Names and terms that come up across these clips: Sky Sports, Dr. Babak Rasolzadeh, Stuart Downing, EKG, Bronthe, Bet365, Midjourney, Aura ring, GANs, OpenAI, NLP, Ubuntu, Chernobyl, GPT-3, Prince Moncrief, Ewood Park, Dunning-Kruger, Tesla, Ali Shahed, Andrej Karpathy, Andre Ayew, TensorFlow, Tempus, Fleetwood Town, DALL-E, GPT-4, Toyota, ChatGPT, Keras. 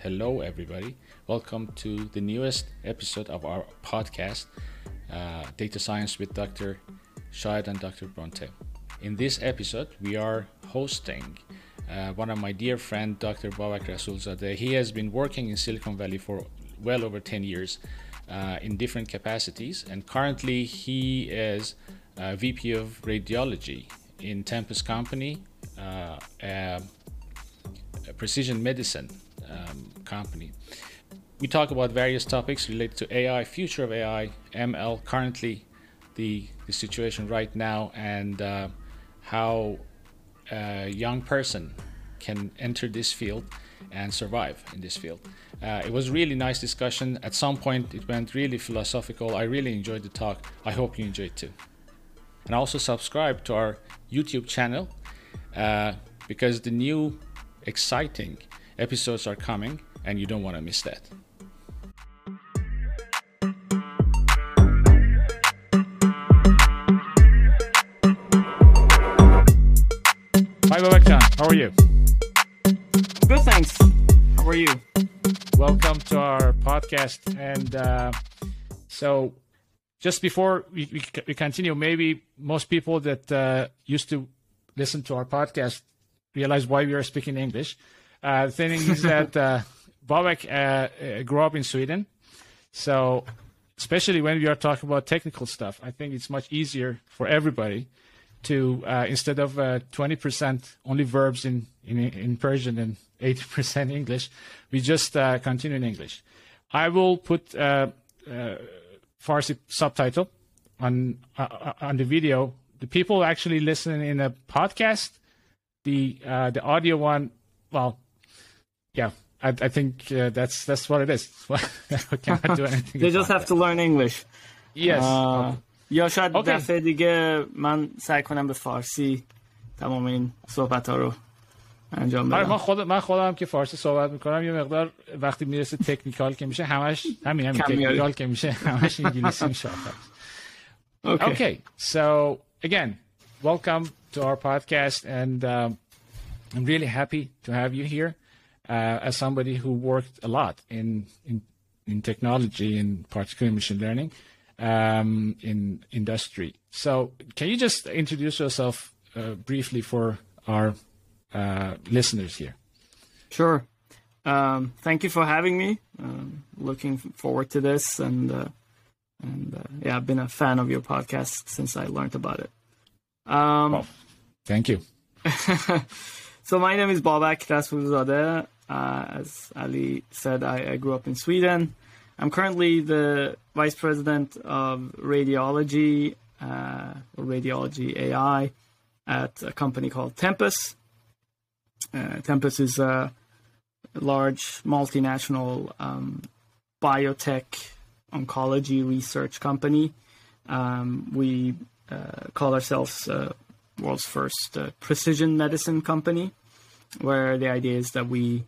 Hello everybody, welcome to the newest episode of our podcast, Data Science with Dr. Shahid and Dr. Bronte. In this episode, we are hosting one of my dear friend, Dr. Babak Rasolzadeh. He has been working in Silicon Valley for well over 10 years in different capacities, and currently he is VP of Radiology in Tempus company, a precision medicine company. We talk about various topics related to AI, future of AI, ML, currently the situation right now, and how a young person can enter this field and survive in this field. It was really nice discussion. At some point it went really philosophical. I really enjoyed the talk. I hope you enjoyed too. And also subscribe to our YouTube channel because the new exciting episodes are coming and you don't want to miss that. Hi Babak Khan, how are you? Good, thanks. How are you? Welcome to our podcast. And so just before we continue, maybe most people that used to listen to our podcast realize why we are speaking English. The thing is that Babak grew up in Sweden. So especially when we are talking about technical stuff, I think it's much easier for everybody to, instead of 20% only verbs in Persian and 80% English, we just continue in English. I will put Farsi subtitle on the video. The people actually listen in a podcast, the audio one, well, yeah, I think that's what it is. We cannot do anything. They just have that. To learn English. Yes. یا شاید okay. دفعه دیگه من سعی کنم به فارسی تمام این صحبت‌ها رو انجام بدم. آره من خودم که فارسی صحبت می‌کنم یه مقدار وقتی میرسه تکنیکال که میشه همین تکنیکال که میشه همش انگلیسی میشه. Okay. So again, welcome to our podcast, and I'm really happy to have you here. As somebody who worked a lot in technology, in particular machine learning, in industry. So can you just introduce yourself briefly for our listeners here? Sure. Thank you for having me. Looking forward to this. And yeah, I've been a fan of your podcast since I learned about it. Well, thank you. So my name is Babak Rasolzadeh. As Ali said, I grew up in Sweden. I'm currently the vice president of radiology, radiology AI, at a company called Tempus. Tempus is a large multinational biotech oncology research company. We call ourselves world's first precision medicine company, where the idea is that we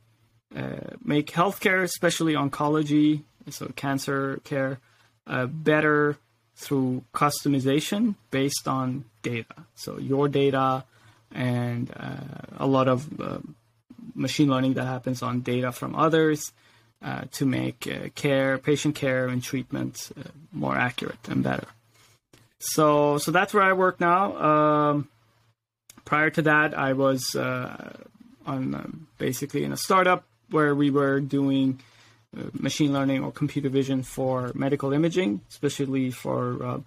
make healthcare, especially oncology, so cancer care, better through customization based on data. So your data and a lot of machine learning that happens on data from others to make patient care and treatment more accurate and better. So that's where I work now. Prior to that, I was basically in a startup where we were doing machine learning or computer vision for medical imaging, especially for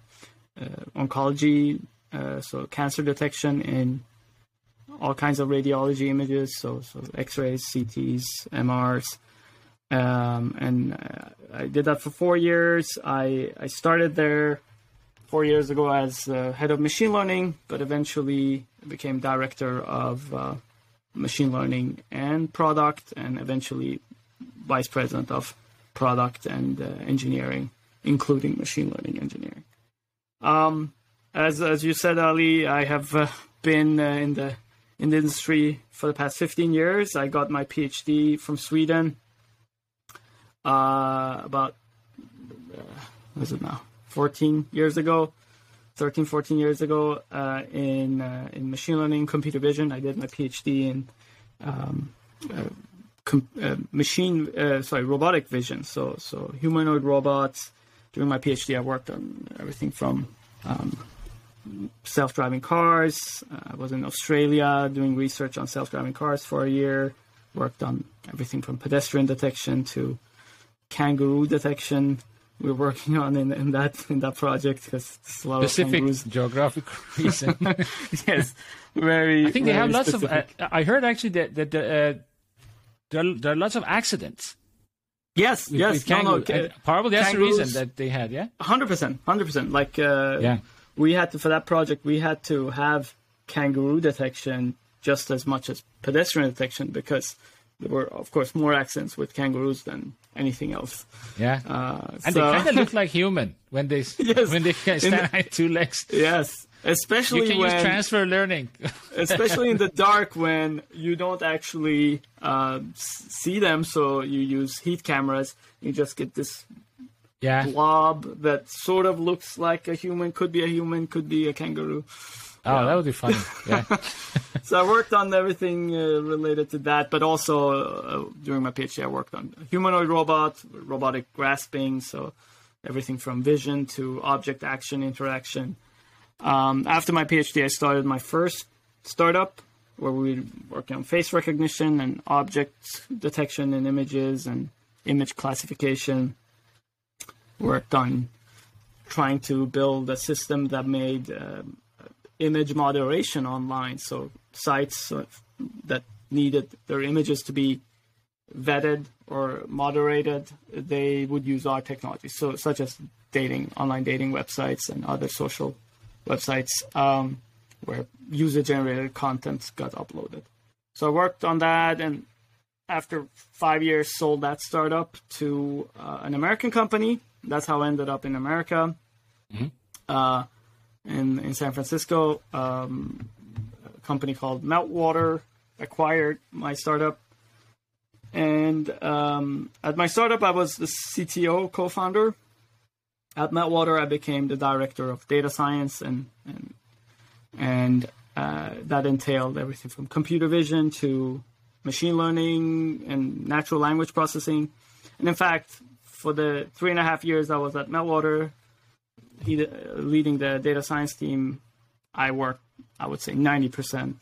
oncology, so cancer detection in all kinds of radiology images, so X-rays, CTs, MRs, and I did that for 4 years. I started there 4 years ago as head of machine learning, but eventually became director of machine learning and product, and eventually vice president of product and engineering, including machine learning engineering. As you said, Ali, I have been in the industry for the past 15 years. I got my PhD from Sweden about, what is it now? 13, 14 years ago in machine learning, computer vision. I did my PhD in robotic vision. So humanoid robots. During my PhD, I worked on everything from self-driving cars. I was in Australia doing research on self-driving cars for a year. Worked on everything from pedestrian detection to kangaroo detection. We're working on in that project because it's a lot specific of kangaroos. Geographic reason. Yes, very. I think they have lots specific. Of. I heard actually that there are lots of accidents. Yes, with kangaroos. No, probably that's the reason that they had. Yeah, 100%. Like, we had to, for that project, we had to have kangaroo detection just as much as pedestrian detection because there were, of course, more accidents with kangaroos than anything else. Yeah, and so... they kind of look like human when they when they stand on two legs. Yes, especially use transfer learning, especially in the dark when you don't actually see them. So you use heat cameras. You just get this blob that sort of looks like a human, could be a human, could be a kangaroo. Oh, that would be funny. Yeah. So I worked on everything related to that, but also during my PhD, I worked on humanoid robots, robotic grasping, so everything from vision to object action interaction. After my PhD, I started my first startup where we were working on face recognition and object detection in images and image classification. Worked on trying to build a system that made image moderation online. So sites that needed their images to be vetted or moderated, they would use our technology. So such as online dating websites and other social websites where user-generated content got uploaded. So I worked on that, and after 5 years sold that startup to an American company. That's how I ended up in America. Mm-hmm. In San Francisco, a company called Meltwater acquired my startup. And at my startup, I was the CTO co-founder. At Meltwater, I became the director of data science, and that entailed everything from computer vision to machine learning and natural language processing. And in fact, for the 3.5 years I was at Meltwater, leading the data science team, I worked, I would say 95%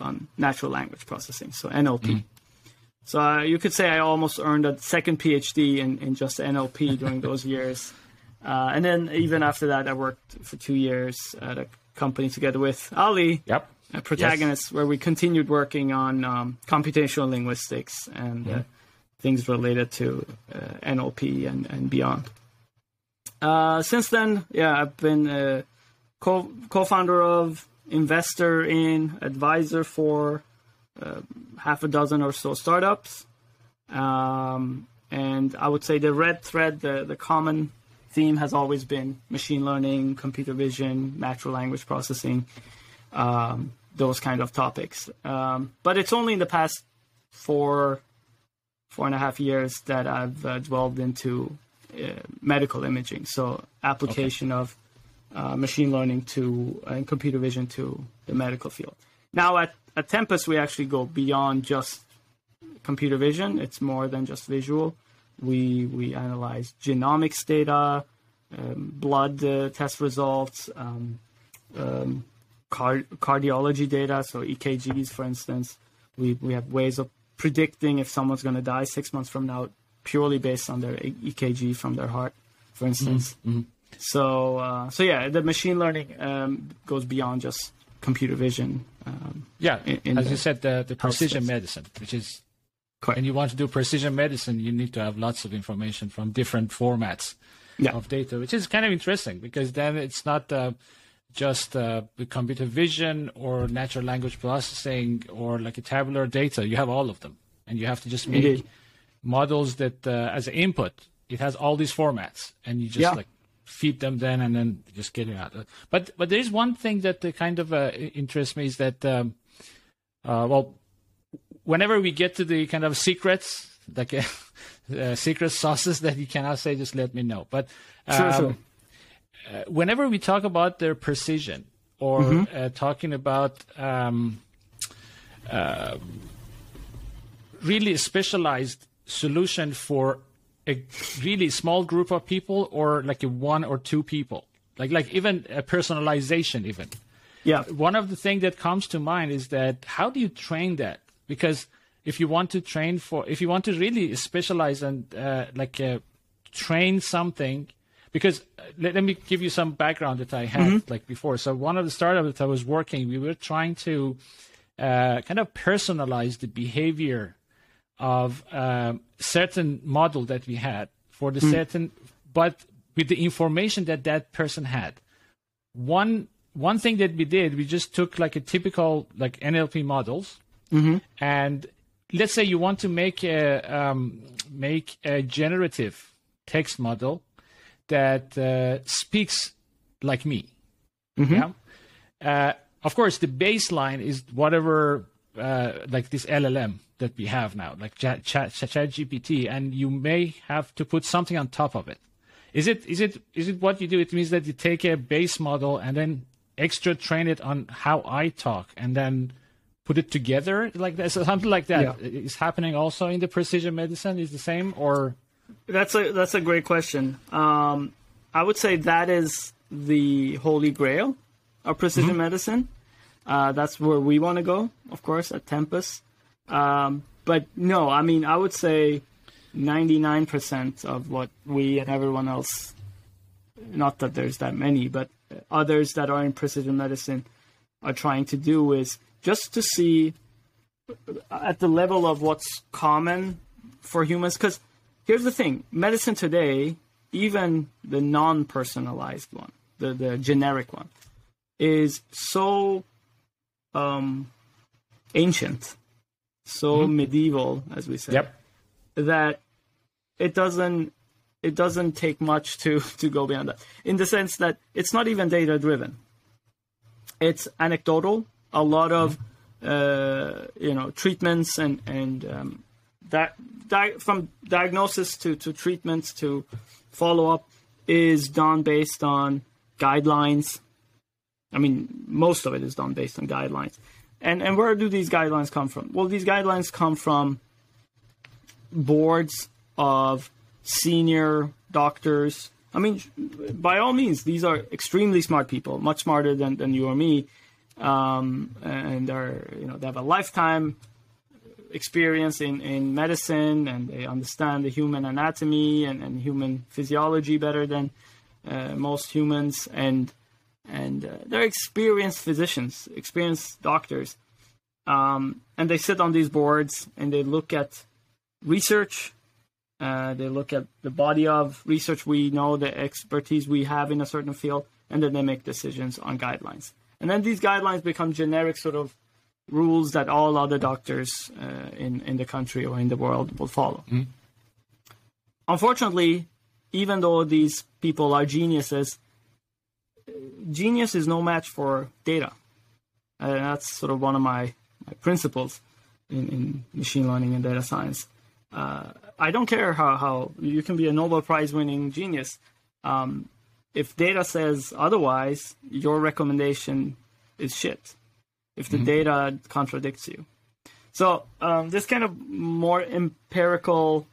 on natural language processing, so NLP. So you could say I almost earned a second PhD in just NLP during those years. And then even after that, I worked for 2 years at a company together with Ali, a Protagonist, where we continued working on computational linguistics and things related to NLP and beyond. Since then, I've been a co-founder of, investor in, advisor for half a dozen or so startups. And I would say the red thread, the common theme has always been machine learning, computer vision, natural language processing, those kind of topics. But it's only in the past four and a half years that I've delved into medical imaging, so application of machine learning to and computer vision to the medical field. Now at Tempus, we actually go beyond just computer vision. It's more than just visual. We analyze genomics data, blood test results, cardiology data, so EKGs, for instance. We have ways of predicting if someone's going to die 6 months from now, purely based on their EKG from their heart, for instance. Mm-hmm. So the machine learning goes beyond just computer vision. As you said, the precision medicine, which is, when you want to do precision medicine, you need to have lots of information from different formats of data, which is kind of interesting because then it's not just the computer vision or natural language processing or like a tabular data. You have all of them, and you have to just make models that as an input, it has all these formats, and you just feed them then and then just get it out. But there is one thing that kind of interests me is that, whenever we get to the kind of secrets, like secret sauces that you cannot say, just let me know. But whenever we talk about their precision or talking about really specialized solution for a really small group of people or like a one or two people, like even a personalization even. Yeah. One of the things that comes to mind is that how do you train that? Because if you want to train for, if you want to really specialize and train something, because let me give you some background that I had like before. So one of the startups that I was working, we were trying to kind of personalize the behavior of certain model that we had for the certain, but with the information that that person had. One thing that we did, we just took like a typical like NLP models, and let's say you want to make a generative text model that speaks like me. Of course, the baseline is whatever like this LLM that we have now, like ChatGPT, and you may have to put something on top of it. Is it what you do? It means that you take a base model and then extra train it on how I talk and then put it together like that. So something like that is happening also in the precision medicine. Is the same or? That's a great question. I would say that is the holy grail of precision medicine. That's where we want to go, of course, at Tempus. But no, I mean, I would say 99% of what we and everyone else, not that there's that many, but others that are in precision medicine are trying to do is just to see at the level of what's common for humans. Because here's the thing, medicine today, even the non-personalized one, the generic one, is so ancient, so medieval, as we say, that it doesn't take much to go beyond that, in the sense that it's not even data-driven. It's anecdotal. A lot of treatments and from diagnosis to treatments to follow-up is done based on guidelines. I mean, most of it is done based on guidelines. And where do these guidelines come from? Well, these guidelines come from boards of senior doctors. I mean, by all means, these are extremely smart people, much smarter than you or me, and are, they have a lifetime experience in medicine, and they understand the human anatomy and human physiology better than most humans, and they're experienced physicians, experienced doctors, and they sit on these boards and they look at research. They look at the body of research we know, the expertise we have in a certain field, and then they make decisions on guidelines. And then these guidelines become generic sort of rules that all other doctors in the country or in the world will follow. Unfortunately, even though these people are geniuses, genius is no match for data. And that's sort of one of my principles in machine learning and data science. I don't care how you can be a Nobel Prize winning genius. If data says otherwise, your recommendation is shit. If the data contradicts you. So this kind of more empirical,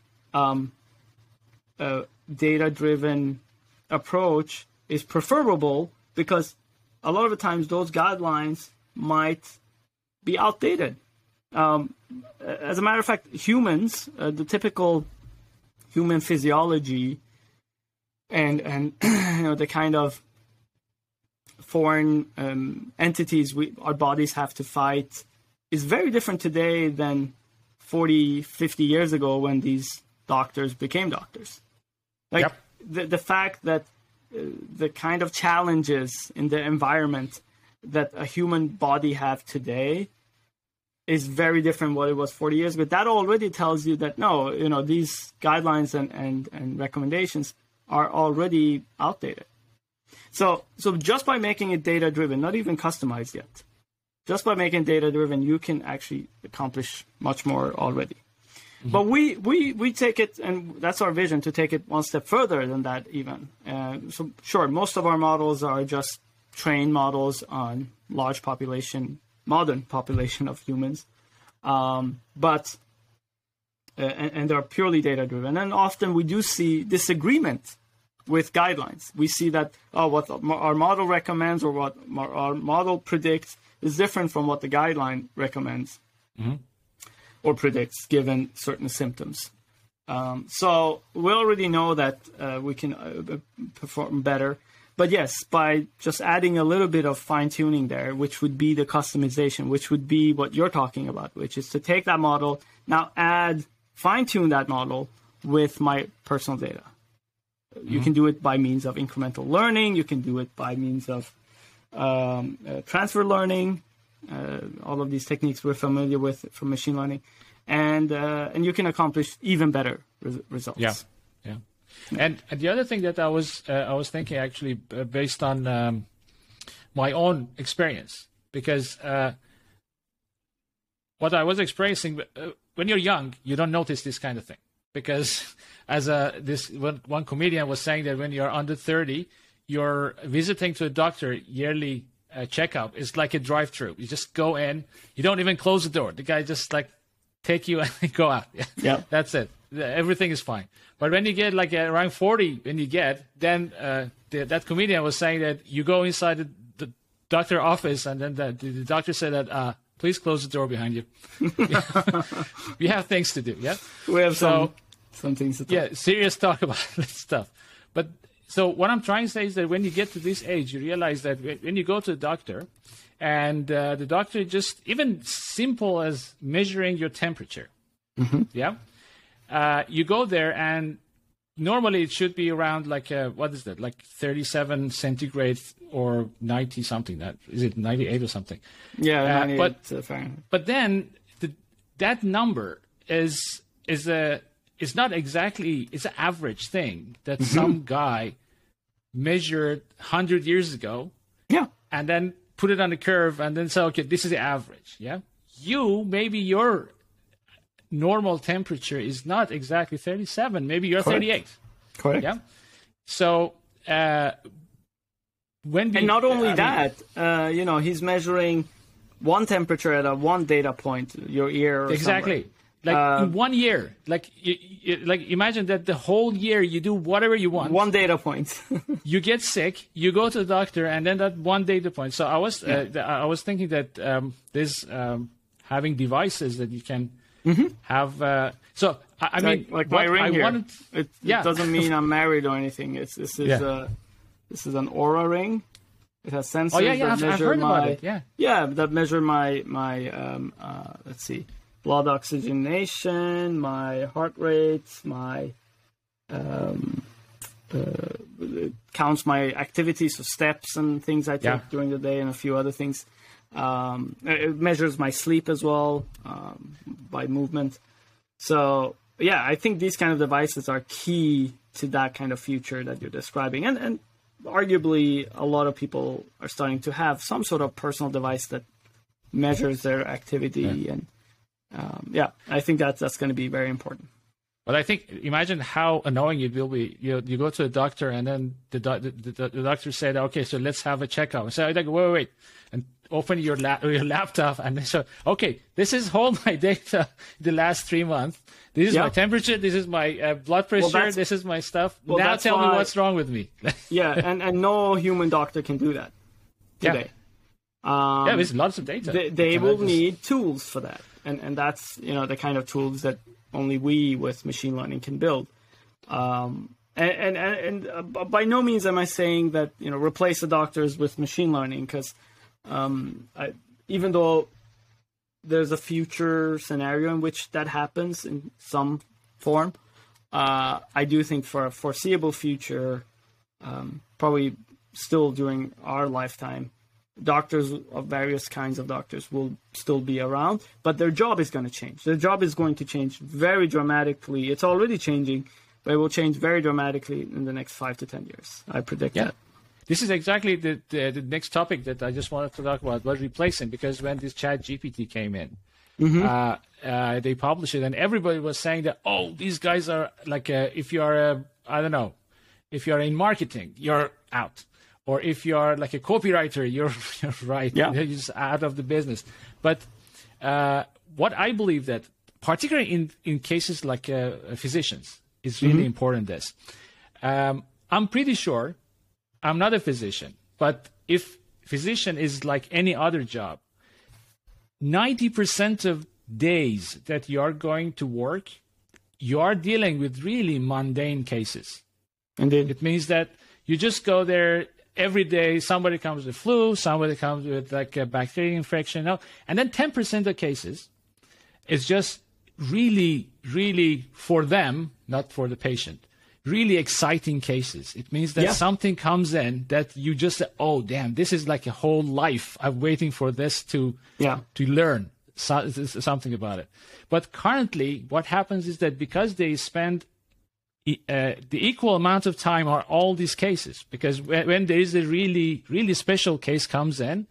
data-driven approach is preferable, because a lot of the times those guidelines might be outdated. As a matter of fact, humans, the typical human physiology and the kind of foreign entities our bodies have to fight is very different today than 40, 50 years ago when these doctors became doctors. Like the fact that the kind of challenges in the environment that a human body have today is very different what it was 40 years ago. That already tells you that no, these guidelines and recommendations are already outdated. So just by making it data-driven, not even customized yet, just by making data-driven, you can actually accomplish much more already. But we take it, and that's our vision, to take it one step further than that even. So sure, most of our models are just trained models on large population, modern population of humans, and they're purely data-driven. And often we do see disagreement with guidelines. We see that, oh, what our model recommends or what our model predicts is different from what the guideline recommends. Mm-hmm. Or predicts given certain symptoms. So we already know that we can perform better. But yes, by just adding a little bit of fine-tuning there, which would be the customization, which would be what you're talking about, which is to take that model, now add, fine-tune that model with my personal data. Mm-hmm. You can do it by means of incremental learning. You can do it by means of transfer learning. All of these techniques we're familiar with from machine learning, and you can accomplish even better results. Yeah. And the other thing that I was thinking actually based on my own experience, because what I was experiencing when you're young, you don't notice this kind of thing, because as one comedian was saying that when you're under 30, you're visiting to a doctor yearly. Checkup is like a drive-through. You just go in. You don't even close the door. The guy just like take you and go out. Yeah, that's it. Everything is fine. But when you get like around 40, that comedian was saying that you go inside the doctor office, and then the doctor said that please close the door behind you. We have things to do. Yeah, we have some things to talk. Yeah, serious talk about this stuff, but. So what I'm trying to say is that when you get to this age, you realize that when you go to the doctor, and the doctor just even simple as measuring your temperature, you go there and normally it should be around like what is that, like 37 centigrade or 90 something. That is it, 98 or something? Yeah, 98. But then that number is a it's not exactly it's an average thing that some guy measured 100 years ago, and then put it on the curve and then say, okay, this is the average. Yeah, maybe your normal temperature is not exactly 37, maybe you're 38. Correct. Yeah. So he's measuring one temperature at one data point, your ear. Or exactly. Somewhere. Like in 1 year, like imagine that the whole year you do whatever you want. One data point. You get sick, you go to the doctor, and then that one data point. So I was thinking that having devices that you can have. So I mean, like my ring here. It doesn't mean I'm married or anything. This is an Aura ring. It has sensors that measure my let's see. Blood oxygenation, my heart rate, my it counts my activities, so steps and things I take during the day, and a few other things. It measures my sleep as well by movement. So yeah, I think these kind of devices are key to that kind of future that you're describing, and arguably a lot of people are starting to have some sort of personal device that measures their activity and. I think that's going to be very important. But I think, imagine how annoying it will be. You go to a doctor, and then the doctor said, "Okay, so let's have a checkup." So I like, wait, and open your laptop, and then so, okay, this is all my data the last 3 months. This is my temperature. This is my blood pressure. This is my stuff. Well, now tell me what's wrong with me. and no human doctor can do that today. Yeah, there's lots of data. They will need tools for that. And that's, the kind of tools that only we with machine learning can build. And by no means am I saying that, replace the doctors with machine learning, because even though there's a future scenario in which that happens in some form, I do think for a foreseeable future, probably still during our lifetime, doctors of various kinds of doctors will still be around, but their job is going to change. Their job is going to change very dramatically. It's already changing, but it will change very dramatically in the next 5 to 10 years. I predict that. This is exactly the next topic that I just wanted to talk about, was replacing, because when this ChatGPT came in, Mm-hmm. They published it, and everybody was saying that, oh, these guys are like, if you are a, I don't know, if you are in marketing, you're out, or if you are like a copywriter, you're right, yeah, you're just out of the business. But what I believe that, particularly in cases like physicians, is really mm-hmm. important. This, I'm pretty sure, I'm not a physician, but if physician is like any other job, 90% of days that you are going to work, you are dealing with really mundane cases. Indeed. It means that you just go there every day. Somebody comes with flu, somebody comes with like a bacterial infection, and then 10% of cases is just really, really for them, not for the patient, really exciting cases. It means that yeah. something comes in that you just say, oh, damn, this is like a whole life. I'm waiting for this to learn something about it. But currently, what happens is that because they spend the equal amount of time on all these cases, because when there is a really, really special case comes in,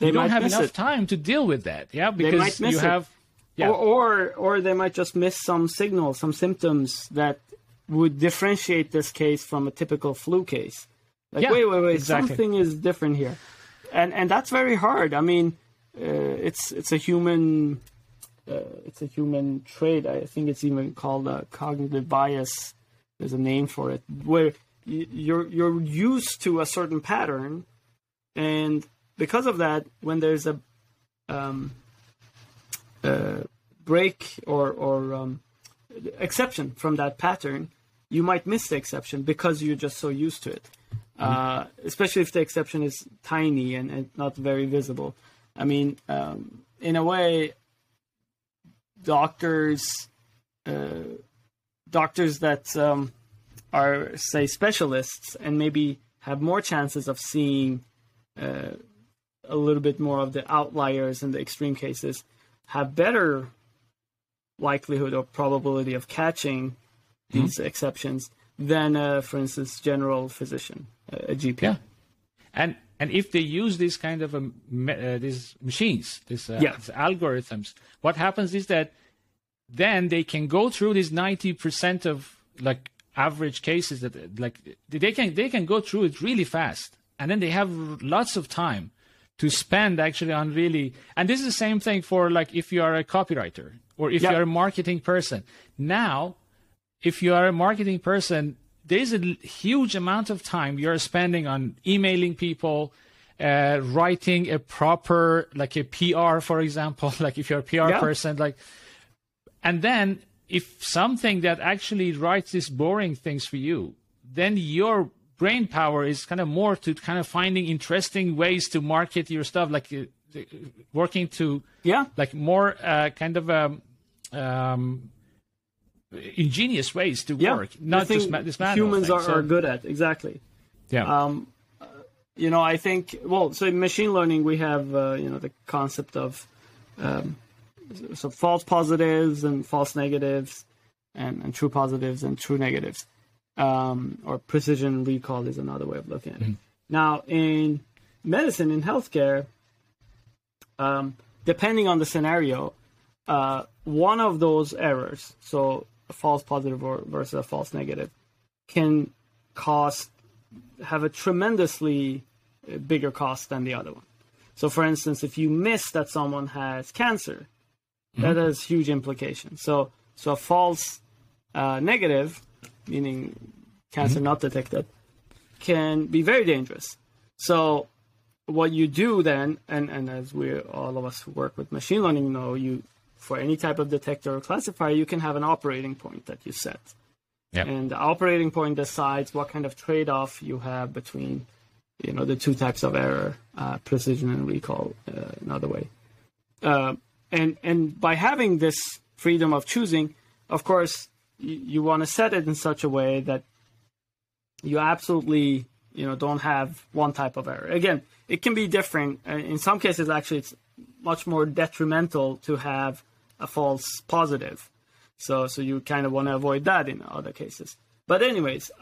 you don't have enough time to deal with that. Yeah, because you have... Yeah. Or they might just miss some signals, some symptoms that would differentiate this case from a typical flu case. Like, yeah, wait, exactly. Something is different here. And that's very hard. I mean, it's a human trait. I think it's even called a cognitive bias. There's a name for it, where you're used to a certain pattern, and because of that, when there's a break or exception from that pattern, you might miss the exception because you're just so used to it, especially if the exception is tiny and not very visible. I mean, in a way, doctors that are, say, specialists and maybe have more chances of seeing a little bit more of the outliers and the extreme cases, have better likelihood or probability of catching these mm-hmm. exceptions than, for instance, general physician, a GP. Yeah. And if they use these kind of these machines, these algorithms, what happens is that then they can go through these 90% of like average cases that like they can go through it really fast, and then they have lots of time to spend actually on really, and this is the same thing for like if you are a copywriter or if you're a marketing person. Now, if you are a marketing person, there's a huge amount of time you're spending on emailing people, writing a proper, like a PR, for example, like if you're a PR person, like, and then if something that actually writes these boring things for you, then your brain power is kind of more to kind of finding interesting ways to market your stuff, like working to like more kind of ingenious ways to work, not just this manual humans thing, are good at. Exactly. Yeah. You know, I think, well, so in machine learning, we have, the concept of so false positives and false negatives and true positives and true negatives. Or precision recall is another way of looking at it. Mm-hmm. Now, in medicine, in healthcare, depending on the scenario, one of those errors, so a false positive versus a false negative, can have a tremendously bigger cost than the other one. So, for instance, if you miss that someone has cancer, mm-hmm. that has huge implications. So a false negative, meaning cancer mm-hmm. not detected, can be very dangerous. So what you do then, and as we all of us who work with machine learning know, you for any type of detector or classifier, you can have an operating point that you set. Yep. And the operating point decides what kind of trade-off you have between, the two types of error, precision and recall, another way. And by having this freedom of choosing, of course, you want to set it in such a way that you absolutely, don't have one type of error. Again, it can be different. In some cases, actually, it's much more detrimental to have a false positive. So you kind of want to avoid that in other cases. But anyways,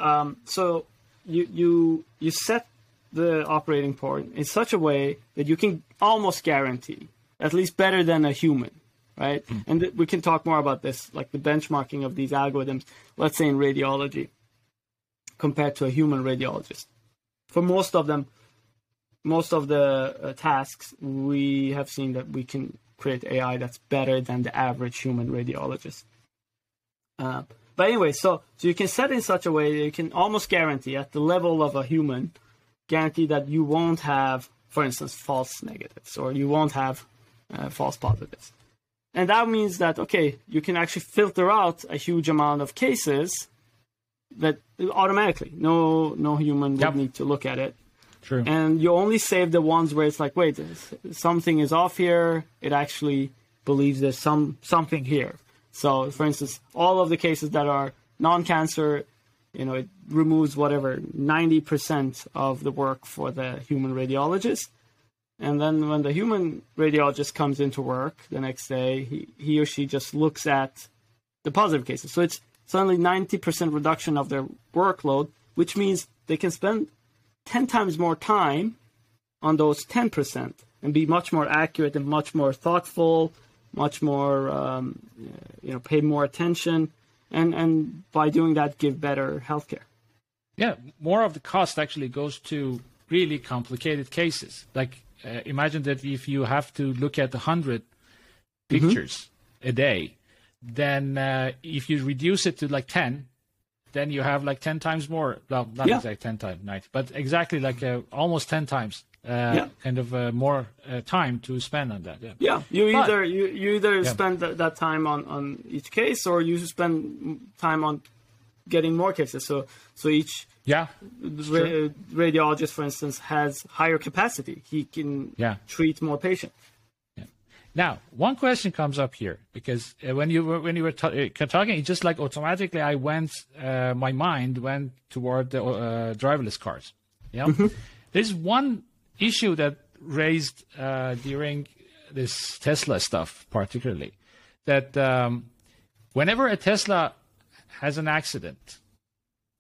so you set the operating point in such a way that you can almost guarantee, at least better than a human, right? And we can talk more about this, like the benchmarking of these algorithms, let's say in radiology, compared to a human radiologist. For most of them, most of the tasks, we have seen that we can create AI that's better than the average human radiologist. But anyway, so you can set in such a way that you can almost guarantee at the level of a human, guarantee that you won't have, for instance, false negatives, or you won't have false positives. And that means that, okay, you can actually filter out a huge amount of cases that automatically, no human would need to look at it. True. And you only save the ones where it's like, wait, something is off here. It actually believes there's something here. So, for instance, all of the cases that are non-cancer, you know, it removes whatever 90% of the work for the human radiologist. And then when the human radiologist comes into work the next day, he or she just looks at the positive cases. So it's suddenly 90% reduction of their workload, which means they can spend 10 times more time on those 10% and be much more accurate and much more thoughtful, much more, you know, pay more attention, and by doing that, give better healthcare. Yeah, more of the cost actually goes to really complicated cases. Like imagine that if you have to look at 100 pictures a day, then if you reduce it to like 10, then you have like 10 times more. Well, not exactly 10 times, 90, but exactly like almost 10 times. Kind of more time to spend on that. You either spend that time on each case, or you spend time on getting more cases. So each radiologist, for instance, has higher capacity. He can treat more patients. Yeah. Now, one question comes up here because when you were talking, it's just like automatically I went. My mind went toward the driverless cars. Yeah, there's one issue that raised during this Tesla stuff, particularly, that whenever a Tesla has an accident,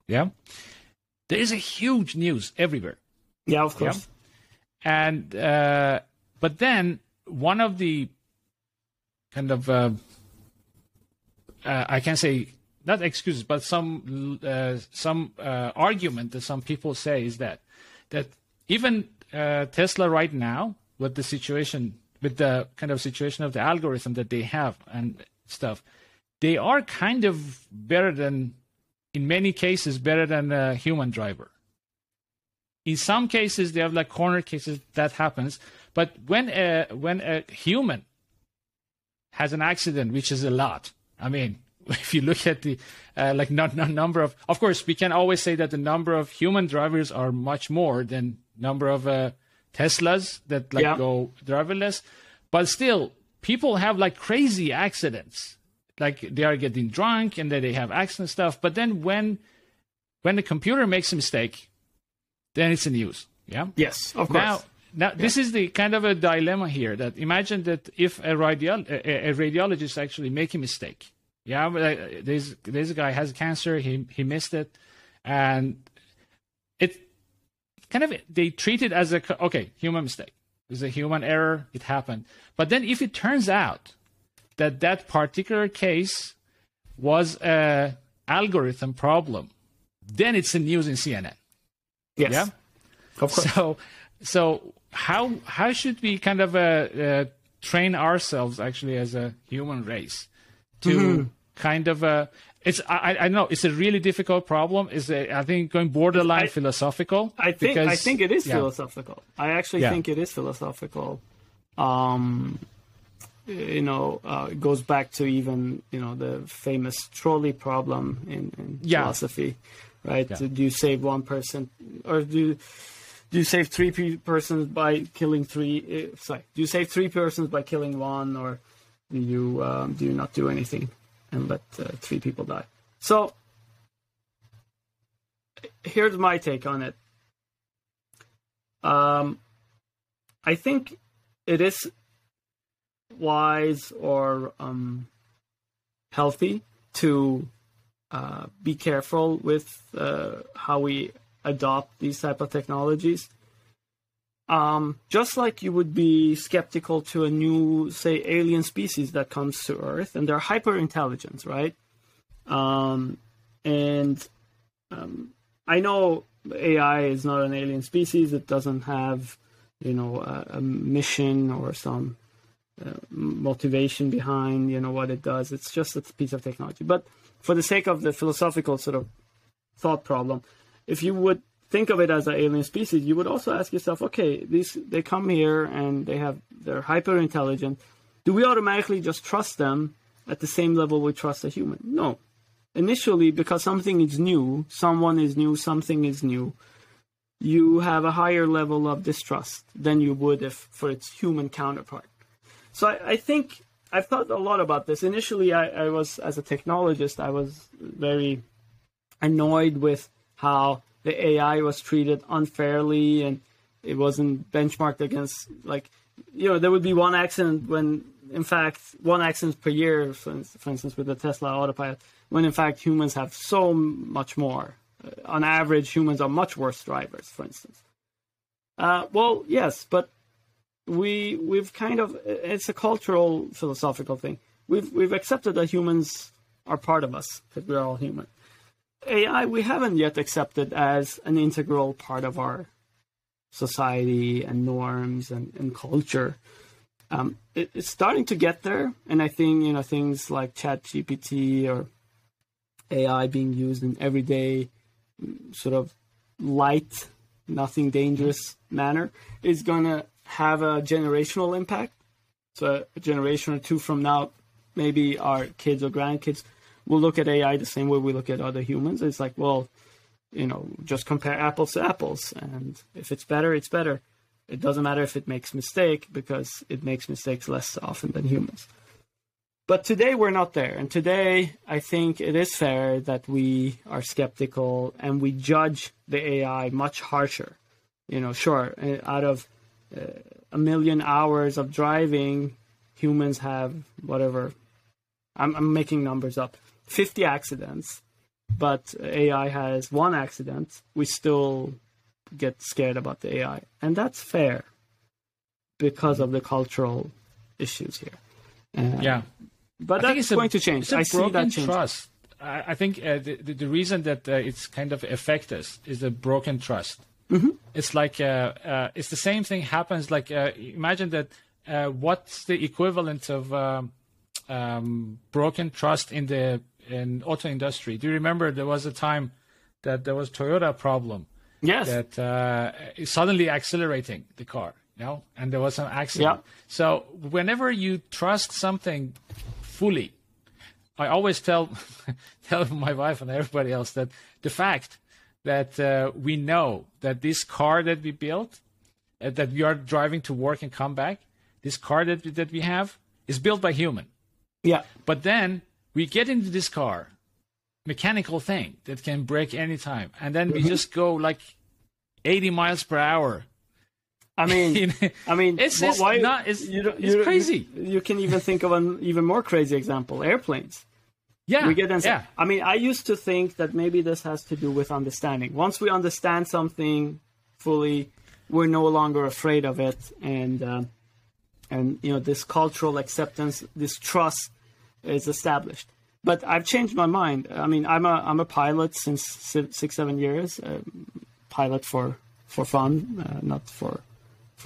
there is a huge news everywhere. Yeah, of course. Yeah? And but then one of the kind of I can't say not excuses, but some argument that some people say is that even Tesla right now, with the kind of situation of the algorithm that they have and stuff, they are kind of in many cases better than a human driver. In some cases, they have like corner cases that happens. But when a human has an accident, which is a lot, I mean, if you look at the number of course, we can always say that the number of human drivers are much more than number of Teslas that go driverless, but still people have like crazy accidents, like they are getting drunk and then they have accident stuff. But then when the computer makes a mistake, then it's in news. Yeah. Yes, of course. Now this is the kind of a dilemma here. That imagine that if a radiologist actually make a mistake. Yeah, this guy has cancer. He missed it, and it kind of they treat it as human mistake. It's a human error. It happened. But then if it turns out that particular case was a algorithm problem, then it's in news in CNN. Yes. Yeah. Of course. So how should we kind of train ourselves actually as a human race to kind of I know it's a really difficult problem. I think going borderline philosophical. I think it is philosophical. I actually think it is philosophical. It goes back to even the famous trolley problem in philosophy, right? Yeah. Do you save one person, or do you save three persons by killing three? Do you save three persons by killing one, or do you not do anything and let three people die? So here's my take on it. I think it is wise or healthy to be careful with how we adopt these type of technologies. Just like you would be skeptical to a new, say, alien species that comes to Earth, and they're hyper-intelligent, right? I know AI is not an alien species. It doesn't have, you know, a mission or some motivation behind, you know, what it does. It's just a piece of technology. But for the sake of the philosophical sort of thought problem, if you would think of it as an alien species, you would also ask yourself, okay, they come here and they're hyper intelligent. Do we automatically just trust them at the same level we trust a human? No. Initially, because something is new, someone is new, something is new, you have a higher level of distrust than you would if for its human counterpart. So I think I've thought a lot about this. Initially, I was, as a technologist, I was very annoyed with how the AI was treated unfairly and it wasn't benchmarked against, like, you know, there would be one accident when, in fact, one accident per year, for instance, with the Tesla autopilot, when in fact humans have so much more. On average, humans are much worse drivers, for instance. Well, yes, but we've kind of, it's a cultural, philosophical thing. We've accepted that humans are part of us, that we're all human. AI, we haven't yet accepted as an integral part of our society and norms and culture. It's starting to get there, and I think, you know, things like ChatGPT or AI being used in everyday sort of light, nothing dangerous manner is going to have a generational impact. So a generation or two from now, maybe our kids or grandkids will look at AI the same way we look at other humans. It's like, well, you know, just compare apples to apples, and if it's better, it's better. It doesn't matter if it makes mistake, because it makes mistakes less often than humans. But today we're not there. And today I think it is fair that we are skeptical and we judge the AI much harsher. You know, sure, out of a million hours of driving, humans have whatever, I'm making numbers up, 50 accidents, but AI has one accident. We still get scared about the AI. And that's fair because of the cultural issues here. Yeah. But that's going to change. I see that change. Trust. I think the reason that it's kind of affect us is the broken trust. Mm-hmm. It's like it's the same thing happens. Like imagine that what's the equivalent of broken trust in the auto industry? Do you remember there was a time that there was Toyota problem? Yes. That suddenly accelerating the car. No, and there was some accident. Yeah. So whenever you trust something fully, I always tell my wife and everybody else that the fact that we know that this car that we built, that we are driving to work and come back, this car that we have is built by human. Yeah. But then we get into this car, mechanical thing that can break any time, and then we just go like 80 miles per hour. I mean, it's why, not, it's crazy. You can even think of an even more crazy example: airplanes. Yeah, we get inside. Yeah. I mean, I used to think that maybe this has to do with understanding. Once we understand something fully, we're no longer afraid of it, and you know, this cultural acceptance, this trust, is established. But I've changed my mind. I mean, I'm a pilot since 6-7 years, pilot for fun, not for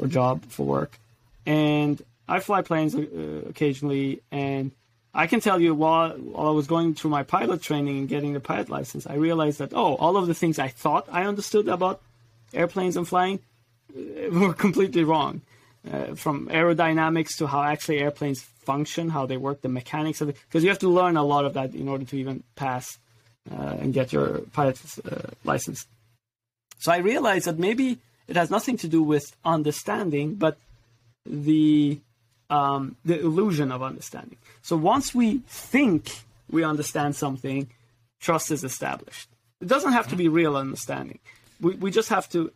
job, for work. And I fly planes occasionally, and I can tell you while I was going through my pilot training and getting the pilot license, I realized that, oh, all of the things I thought I understood about airplanes and flying were completely wrong. From aerodynamics to how actually airplanes function, how they work, the mechanics of it, because you have to learn a lot of that in order to even pass and get your pilot's license. So I realized that maybe it has nothing to do with understanding, but the illusion of understanding. So once we think we understand something, trust is established. It doesn't have to be real understanding. We just have to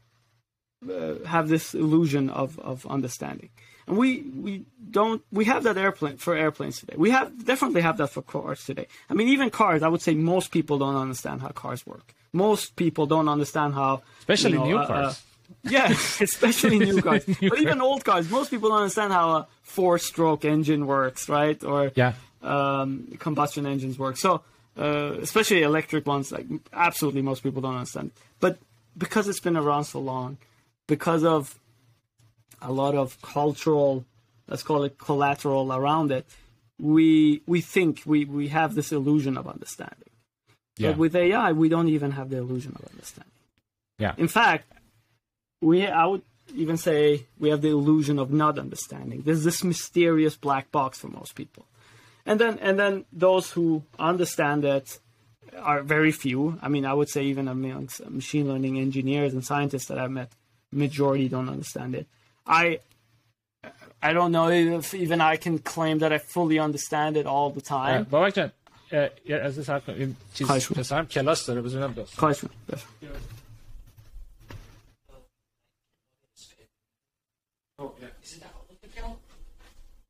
have this illusion of understanding. And we have that for airplanes today. We definitely have that for cars today. I mean, even cars, I would say most people don't understand how cars work. Most people don't understand how, especially new cars. Yeah, especially new guys. But even old guys, most people don't understand how a four-stroke engine works, right? Or combustion engines work. So especially electric ones, like absolutely most people don't understand. But because it's been around so long, because of a lot of cultural, let's call it collateral around it, we think we have this illusion of understanding. Yeah. But with AI, we don't even have the illusion of understanding. Yeah. In fact, I would even say we have the illusion of not understanding. There's this mysterious black box for most people. And then those who understand it are very few. I mean, I would say even amongst machine learning engineers and scientists that I've met, majority don't understand it. I don't know if even I can claim that I fully understand it all the time. Babak Jan, از این چیز پسرم کلاس داره بزنم دوست. خواهش می‌کنم. Oh, yeah. Is it that old account?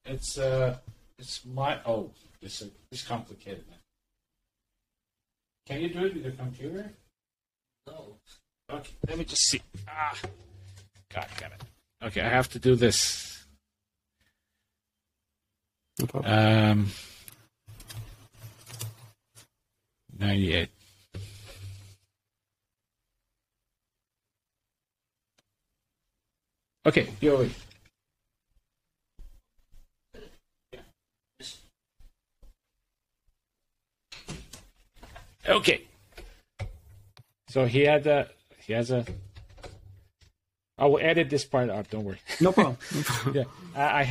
It's my old. It's complicated. Can you do it with your computer? No. Okay, let me just see. Ah, God damn it. Okay, I have to do this. No problem. 98. Okay, here we go. Okay. So he has a. I will edit this part out. Don't worry. No problem. Yeah,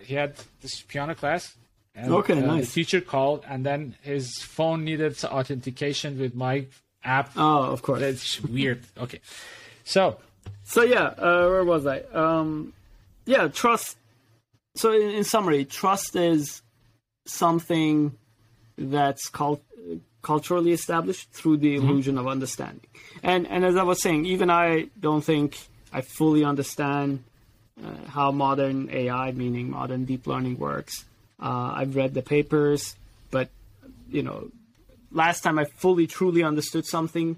he had this piano class. And, nice. The teacher called, and then his phone needed authentication with my app. Oh, of course. That's weird. Okay, so yeah, where was I? Yeah, trust. So in summary, trust is something that's culturally established through the illusion of understanding. And as I was saying, even I don't think I fully understand how modern AI, meaning modern deep learning, works. I've read the papers, but last time I truly understood something,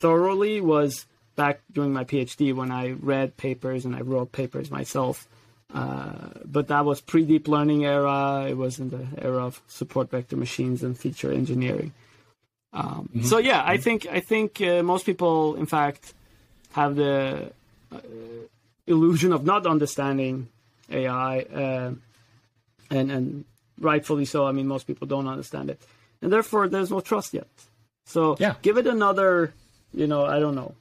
thoroughly was back during my PhD when I read papers and I wrote papers myself. But that was pre-deep learning era. It was in the era of support vector machines and feature engineering. So yeah, I think most people, in fact, have the illusion of not understanding AI, and rightfully so. I mean, most people don't understand it, and therefore there's no trust yet. So give it another, I don't know,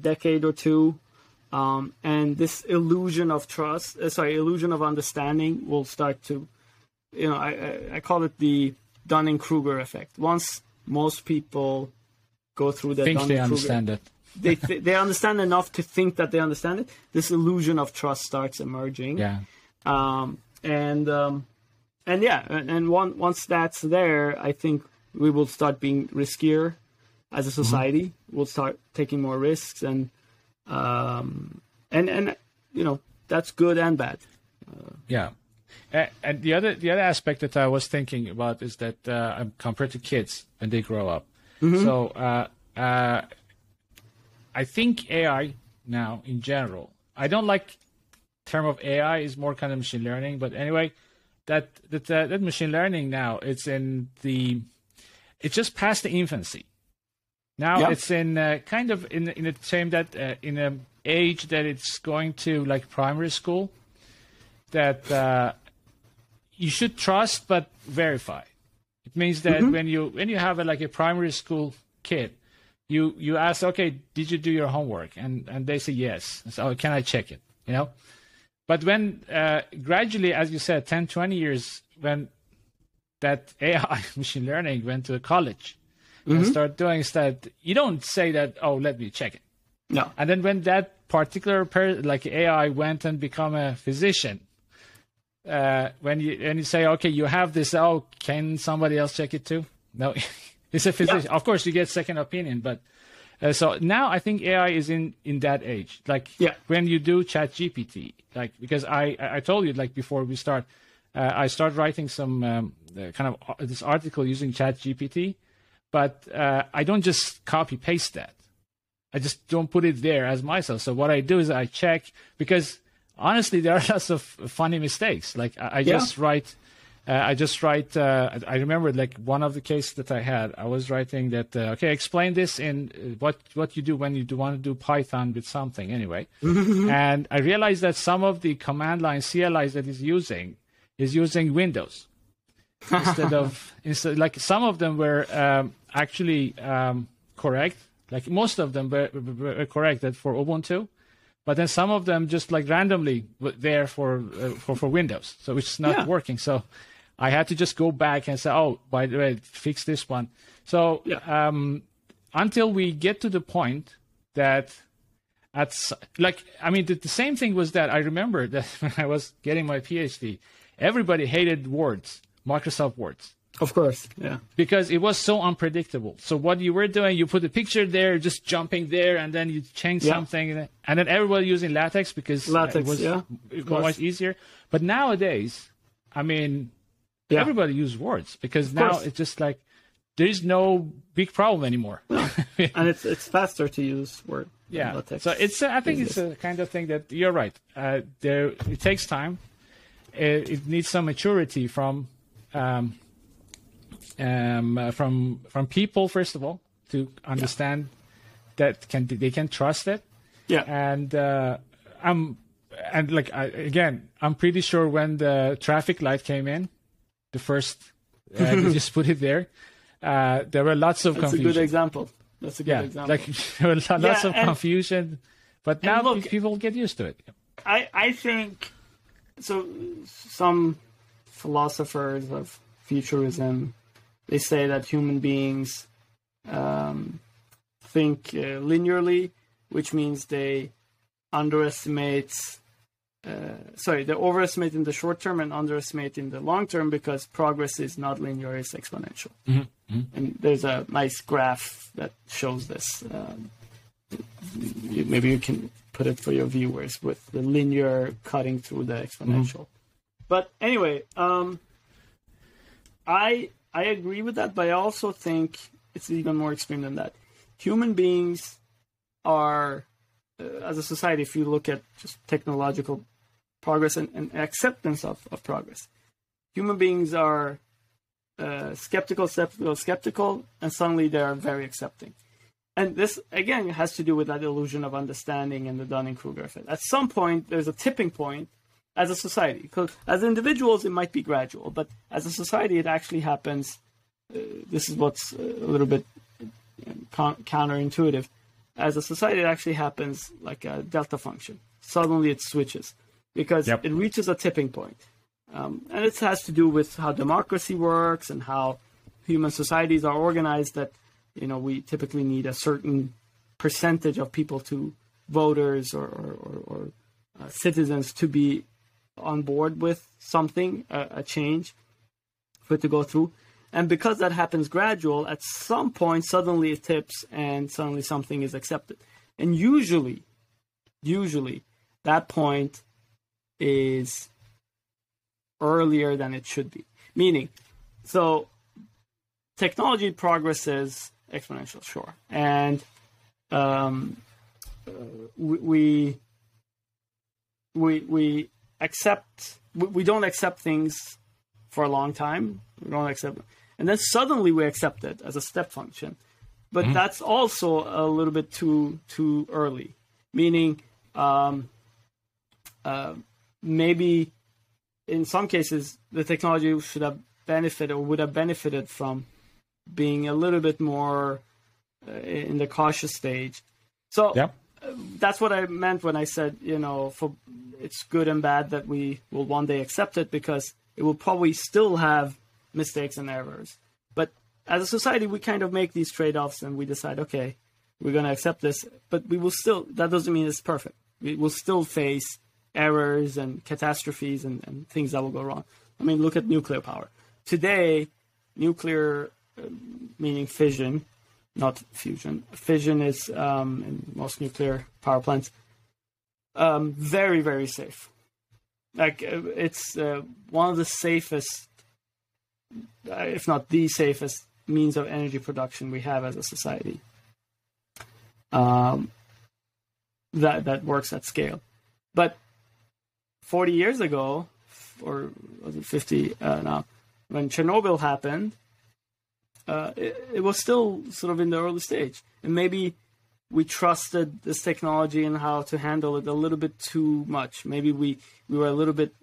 decade or two, and this illusion of illusion of understanding will start to, I call it the Dunning-Kruger effect. Once most people go through the Dunning-Kruger, they understand it. They understand enough to think that they understand it. This illusion of trust starts emerging. Yeah. Once that's there, I think we will start being riskier as a society. We'll start taking more risks, and that's good and bad. Yeah. And the other aspect that I was thinking about is that compared to kids when they grow up. So I think AI now in general, I don't like term of AI, is more kind of machine learning, but anyway, that machine learning now, it's just past the infancy. Now it's in kind of in the same that in an age that it's going to like primary school, that you should trust but verify. It means that when you have a primary school kid, you ask, okay, did you do your homework? And they say yes. So can I check it? But when gradually, as you said, 10, 20 years, when that AI machine learning went to college and start doing stuff, you don't say that, oh, let me check it. No. And then when that particular AI went and become a physician, when you say, okay, you have this, oh, can somebody else check it too? No. It's a physician. Yeah. Of course, you get second opinion, but so now I think AI is in that age. When you do ChatGPT, because I told you before we start, I start writing some kind of this article using ChatGPT, but I don't just copy paste that. I I just don't put it there as myself. So what I do is I check, because honestly, there are lots of funny mistakes. Like I just write, I remember like one of the cases that I had, I was writing that, okay, explain this in what you do when you want to do Python with something anyway. And I realized that some of the command line CLIs that is using Windows instead, like some of them were actually correct. Like most of them were corrected for Ubuntu, but then some of them just like randomly were there for Windows. So it's not working. So I had to just go back and say, oh, by the way, fix this one. So until we get to the point that the same thing was that I remember that when I was getting my PhD, everybody hated words, Microsoft words. Of course, yeah. Because it was so unpredictable. So what you were doing, you put a picture there, just jumping there, and then you change something, and then everybody using LaTeX because it was much easier. But nowadays, I mean, everybody uses words because now it's just like there is no big problem anymore. No. And it's faster to use Word than LaTeX. So I think it's a kind of thing that you're right. It takes time. It needs some maturity from people, first of all, to understand that they can trust it. Yeah. And I'm pretty sure when the traffic light came in, the first we just put it there. There were lots of confusion. That's a good example. There were lots of confusion, but now people get used to it. I think so. Some philosophers of futurism, they say that human beings think linearly, which means they overestimate in the short term and underestimate in the long term because progress is not linear, it's exponential. Mm-hmm. And there's a nice graph that shows this. Maybe you can put it for your viewers with the linear cutting through the exponential. Mm-hmm. But anyway, I agree with that, but I also think it's even more extreme than that. Human beings are, as a society, if you look at just technological progress and acceptance of progress, human beings are skeptical, and suddenly they are very accepting. And this, again, has to do with that illusion of understanding and the Dunning-Kruger effect. At some point, there's a tipping point as a society, because as individuals, it might be gradual, but as a society, it actually happens. This is what's a little bit counterintuitive. As a society, it actually happens like a delta function. Suddenly it switches because it reaches a tipping point. And it has to do with how democracy works and how human societies are organized, that, you know, we typically need a certain percentage of people to voters or citizens to be on board with something, a change for it to go through. And because that happens gradual, at some point, suddenly it tips and suddenly something is accepted. And usually that point is earlier than it should be. Meaning, so technology progresses exponential, sure. And we don't accept things for a long time. We don't accept them. And then suddenly we accept it as a step function. But that's also a little bit too early, meaning maybe in some cases the technology should have benefited or would have benefited from being a little bit more in the cautious stage. So that's what I meant when I said, you know, it's good and bad that we will one day accept it, because it will probably still have mistakes and errors. But as a society, we kind of make these trade-offs and we decide, okay, we're going to accept this, but we will still, that doesn't mean it's perfect. We will still face errors and catastrophes and things that will go wrong. I mean, look at nuclear power. Today, nuclear, meaning fission, not fusion. Fission is, in most nuclear power plants, very, very safe. Like, it's one of the safest, if not the safest, means of energy production we have as a society. that works at scale. But 40 years ago, or was it 50 now, when Chernobyl happened, it was still sort of in the early stage. And maybe we trusted this technology and how to handle it a little bit too much. Maybe we were a little bit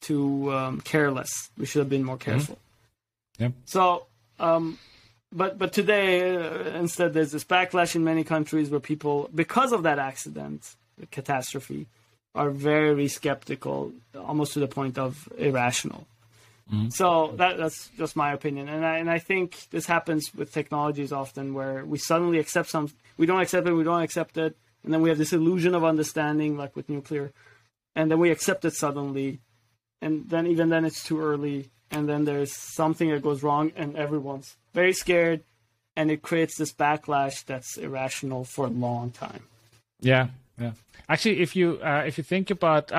too careless. We should have been more careful. Mm-hmm. Yeah. So, but today, instead, there's this backlash in many countries where people, because of that accident, the catastrophe, are very skeptical, almost to the point of irrational. Mm-hmm. So that's just my opinion, and I think this happens with technologies often, where we suddenly accept some, we don't accept it, and then we have this illusion of understanding, like with nuclear, and then we accept it suddenly, and then even then it's too early, and then there's something that goes wrong, and everyone's very scared, and it creates this backlash that's irrational for a long time. Yeah. Yeah, actually, if you think about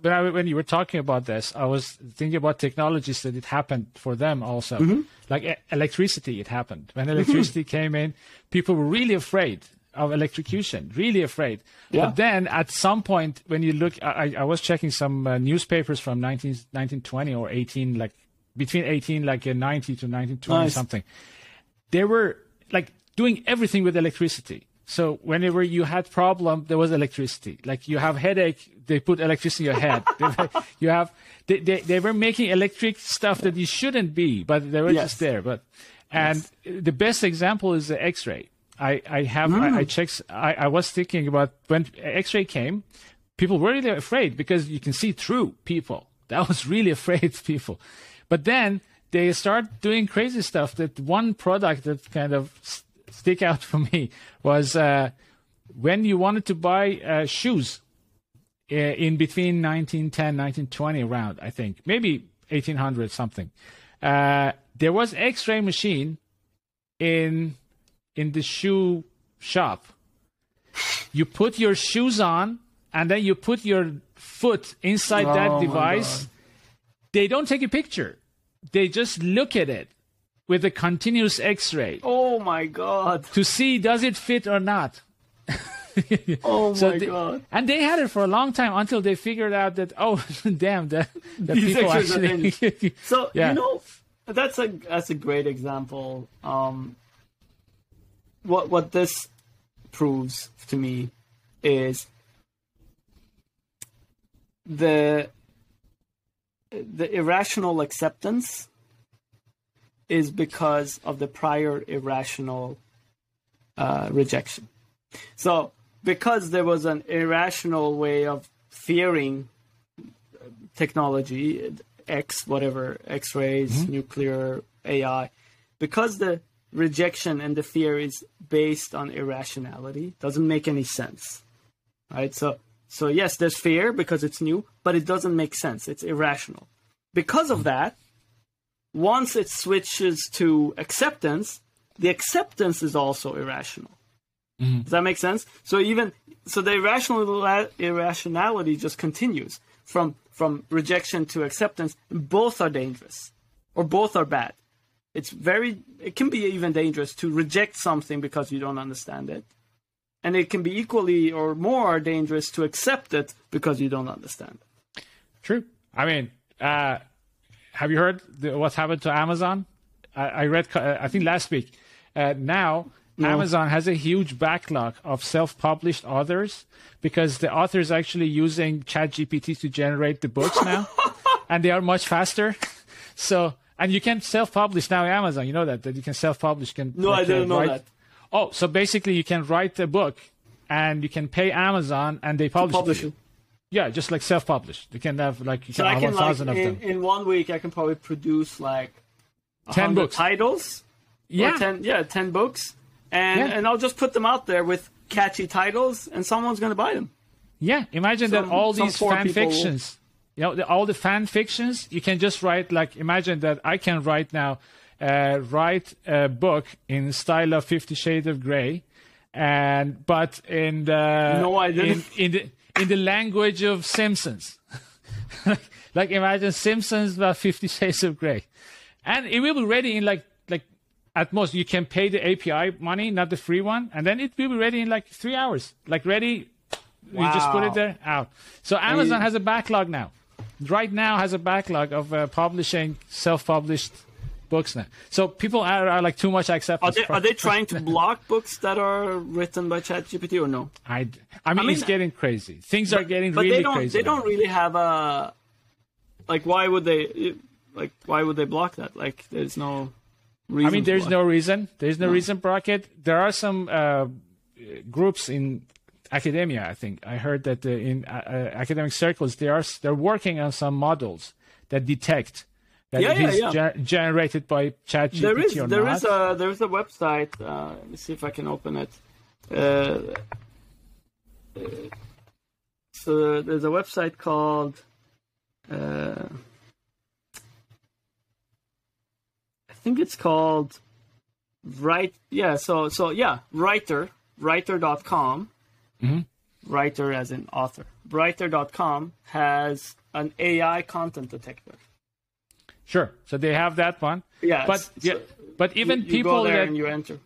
when you were talking about this, I was thinking about technologies that it happened for them also, mm-hmm. like electricity. It happened when electricity mm-hmm. came in. People were really afraid of electrocution, really afraid. Yeah. But then at some point, when you look, I was checking some newspapers from 1920 or 18, like between 90 to 1920 nice. Something. They were like doing everything with electricity. So whenever you had problem, there was electricity. Like you have headache, they put electricity in your head. You have they were making electric stuff that you shouldn't be, but they were yes. just there. But and yes. the best example is the X-ray. I was thinking about when X-ray came, people were really afraid because you can see through people. That was really afraid people. But then they start doing crazy stuff. That one product that kind of stick out for me was when you wanted to buy shoes in between 1910, 1920 around, I think, maybe 1800 something. There was X-ray machine in the shoe shop. You put your shoes on and then you put your foot inside that device. They don't take a picture. They just look at it. With a continuous X-ray. Oh my God! To see does it fit or not. Oh so my God! And they had it for a long time until they figured out that damn, the people actually. So yeah. You know, that's a great example. What this proves to me is the irrational acceptance is because of the prior irrational rejection. So because there was an irrational way of fearing technology, X-rays, mm-hmm. nuclear, AI, because the rejection and the fear is based on irrationality, doesn't make any sense, right? So yes, there's fear because it's new, but it doesn't make sense. It's irrational. Because of that, once it switches to acceptance, the acceptance is also irrational. Mm-hmm. Does that make sense? So the irrationality just continues from rejection to acceptance. Both are dangerous, or both are bad. It can be even dangerous to reject something because you don't understand it, and it can be equally or more dangerous to accept it because you don't understand it. True. I mean. Have you heard what happened to Amazon? I read, I think last week. Amazon has a huge backlog of self-published authors because the authors actually using ChatGPT to generate the books now, and they are much faster. So, and you can self-publish now in Amazon. You know that you can self-publish. I didn't know that. Oh, so basically you can write a book, and you can pay Amazon, and they publish it. Yeah, just like self-published. You can have like you can have 1,000 of them. In 1 week, I can probably produce like 10 books titles. Yeah, 10 books, and I'll just put them out there with catchy titles, and someone's going to buy them. Yeah, imagine that all these fan fictions. All the fan fictions you can just write. Like imagine that I can write now, write a book in style of 50 Shades of Grey, in the language of Simpsons. like imagine Simpsons about 50 Shades of Grey. And it will be ready in like At most, you can pay the API money, not the free one, and then it will be ready in like 3 hours. Like ready, wow. You just put it there, out. So Amazon has a backlog now. Right now has a backlog of publishing, self-published books now. So people are like too much acceptance. Are they trying to block books that are written by ChatGPT or no? I mean, it's getting crazy. Things are getting really crazy. But they don't really have a... Like, why would they... Like, why would they block that? Like, there's no... I mean, there's no reason. There's no reason, Bracket. There are some groups in academia, I think. I heard that in academic circles, they're working on some models that detect that it is generated by ChatGPT or not. There is a website. Let me see if I can open it. So there's a website called... I think it's called writer.com. Mm-hmm. Writer as in author. Writer.com has an AI content detector. Sure. So they have that one. Yeah. But even you people go there and you enter.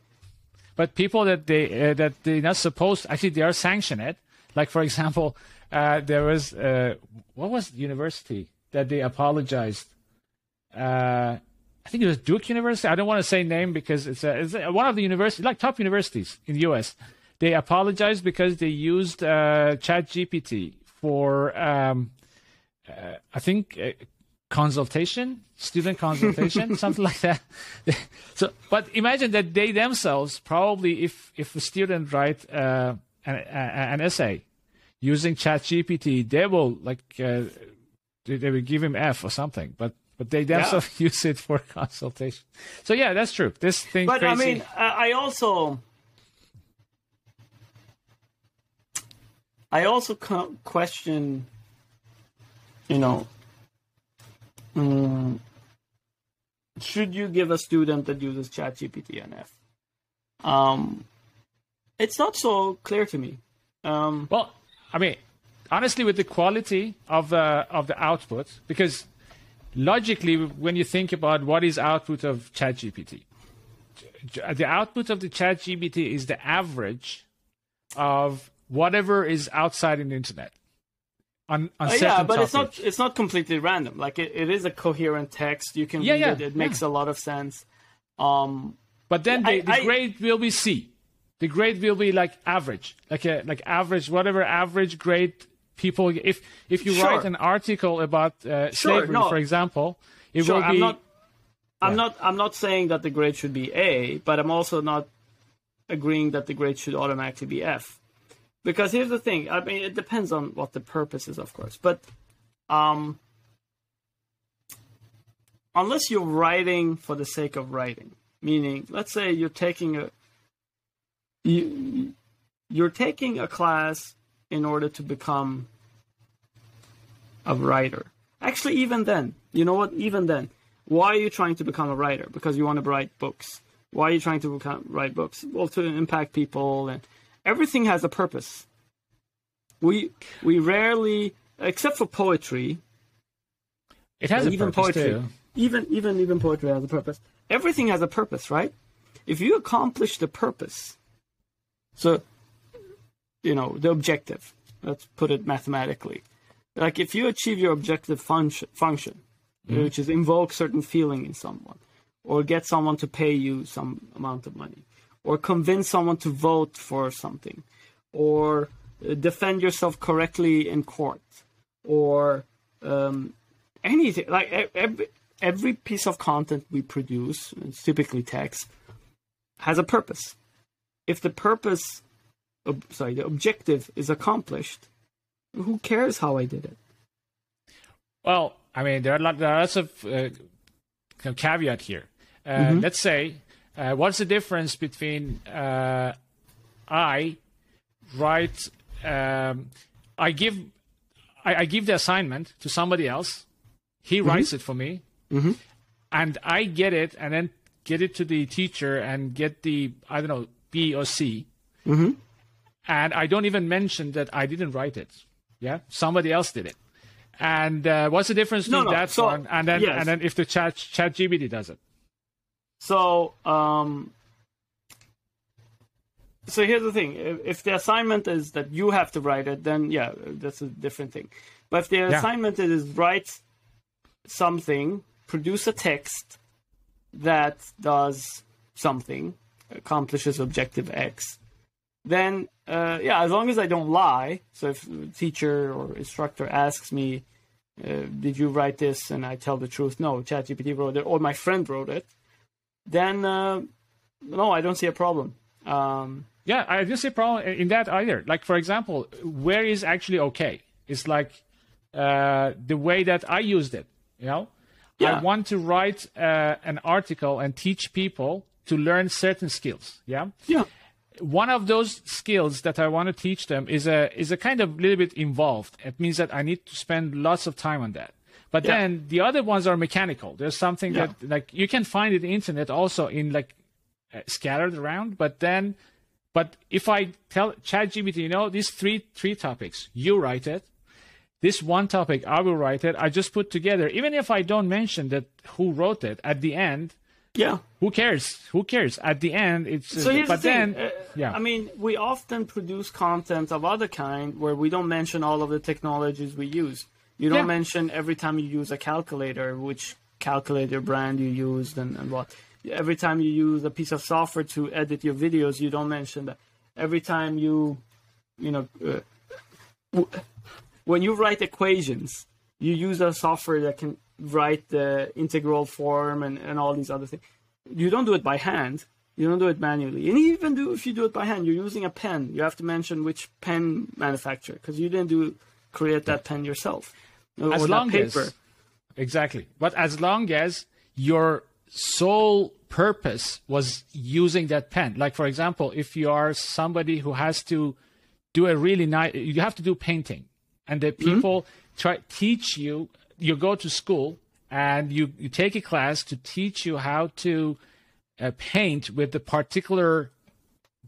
But people that they're not supposed, actually they are sanctioned it. Like for example, there was what was the university that they apologized? I think it was Duke University. I don't want to say name because it's one of the universities, like top universities in the U.S. They apologized because they used ChatGPT for, I think, student consultation, something like that. So, but imagine that they themselves probably, if a student write an essay using ChatGPT, they will they will give him F or something, but they themselves use it for consultation. So yeah, that's true. This thing. But crazy. I mean, I also question, you know, should you give a student that uses ChatGPT an F? It's not so clear to me. Well, I mean, honestly, with the quality of the output, because logically, when you think about what is output of ChatGPT, the output of the ChatGPT is the average of whatever is outside in the internet. On certain but topics. It's not completely random. Like it is a coherent text. You can read it. It makes a lot of sense. But then the grade will be C. The grade will be like average, whatever average grade. People, if you write an article about slavery, for example, it will be. I'm not saying that the grade should be A, but I'm also not agreeing that the grade should automatically be F, because here's the thing. I mean, it depends on what the purpose is, of course. But unless you're writing for the sake of writing, meaning, let's say you're taking a class in order to become a writer. Actually, even then, you know what? Even then, why are you trying to become a writer? Because you want to write books. Why are you trying to write books? Well, to impact people, and everything has a purpose. We rarely, except for poetry, it has a purpose too. Even poetry has a purpose. Everything has a purpose, right? If you accomplish the purpose, so. You know, the objective, let's put it mathematically. Like if you achieve your objective function, which is invoke certain feeling in someone, or get someone to pay you some amount of money, or convince someone to vote for something, or defend yourself correctly in court, or anything, like every piece of content we produce, it's typically text, has a purpose. If the purpose... the objective is accomplished, who cares how I did it? Well, I mean, there are lots of caveat here. Let's say, what's the difference between I give the assignment to somebody else, he writes it for me, and I get it, and then get it to the teacher and get the, I don't know, B or C. And I don't even mention that I didn't write it. Yeah, somebody else did it. And what's the difference between that one and then if the ChatGPT does it? So so here's the thing. If the assignment is that you have to write it, then yeah, that's a different thing. But if the assignment is write something, produce a text that does something, accomplishes objective X, then yeah, as long as I don't lie. So if a teacher or instructor asks me, did you write this? And I tell the truth, no, ChatGPT wrote it or my friend wrote it, then no, I don't see a problem. Yeah, I don't see a problem in that either. Like, for example, where is actually okay? It's like the way that I used it, you know? Yeah. I want to write an article and teach people to learn certain skills, yeah? Yeah. One of those skills that I want to teach them is a kind of little bit involved. It means that I need to spend lots of time on that. But then the other ones are mechanical. There's something that, like, you can find in the internet also in, like, scattered around, but if I tell ChatGPT, you know, these three topics, you write it, this one topic, I will write it, I just put together, even if I don't mention that who wrote it at the end, yeah, who cares at the end, it's so here's but the then yeah, I mean, we often produce content of other kind where we don't mention all of the technologies we use. You don't mention every time you use a calculator, which calculator brand you used, and what. Every time you use a piece of software to edit your videos, you don't mention that. Every time when you write equations, you use a software that can write the integral form and all these other things. You don't do it by hand. You don't do it manually. And even if you do it by hand, you're using a pen. You have to mention which pen manufacturer, because you didn't create that pen yourself. As long as, exactly. But as long as your sole purpose was using that pen. Like, for example, if you are somebody who has to do a really nice, you have to do painting, and the people teach you, you go to school and you take a class to teach you how to paint with a particular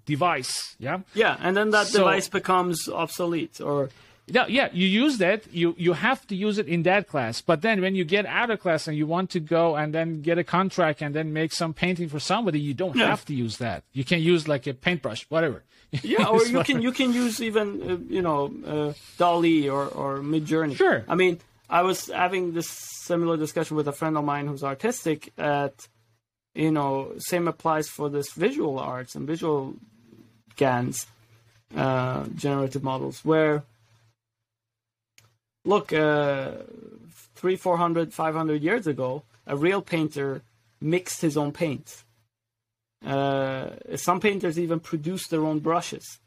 device. Yeah. Yeah. And then that device becomes obsolete or... Yeah, you use that. You have to use it in that class. But then when you get out of class and you want to go and then get a contract and then make some painting for somebody, you don't have to use that. You can use like a paintbrush, whatever. Yeah, or you can use even DALL-E or Midjourney. Sure. I mean, I was having this similar discussion with a friend of mine who's artistic. Same applies for this visual arts and visual GANs, generative models, where. Look, 300, 400, 500 years ago, a real painter mixed his own paint. Some painters even produced their own brushes.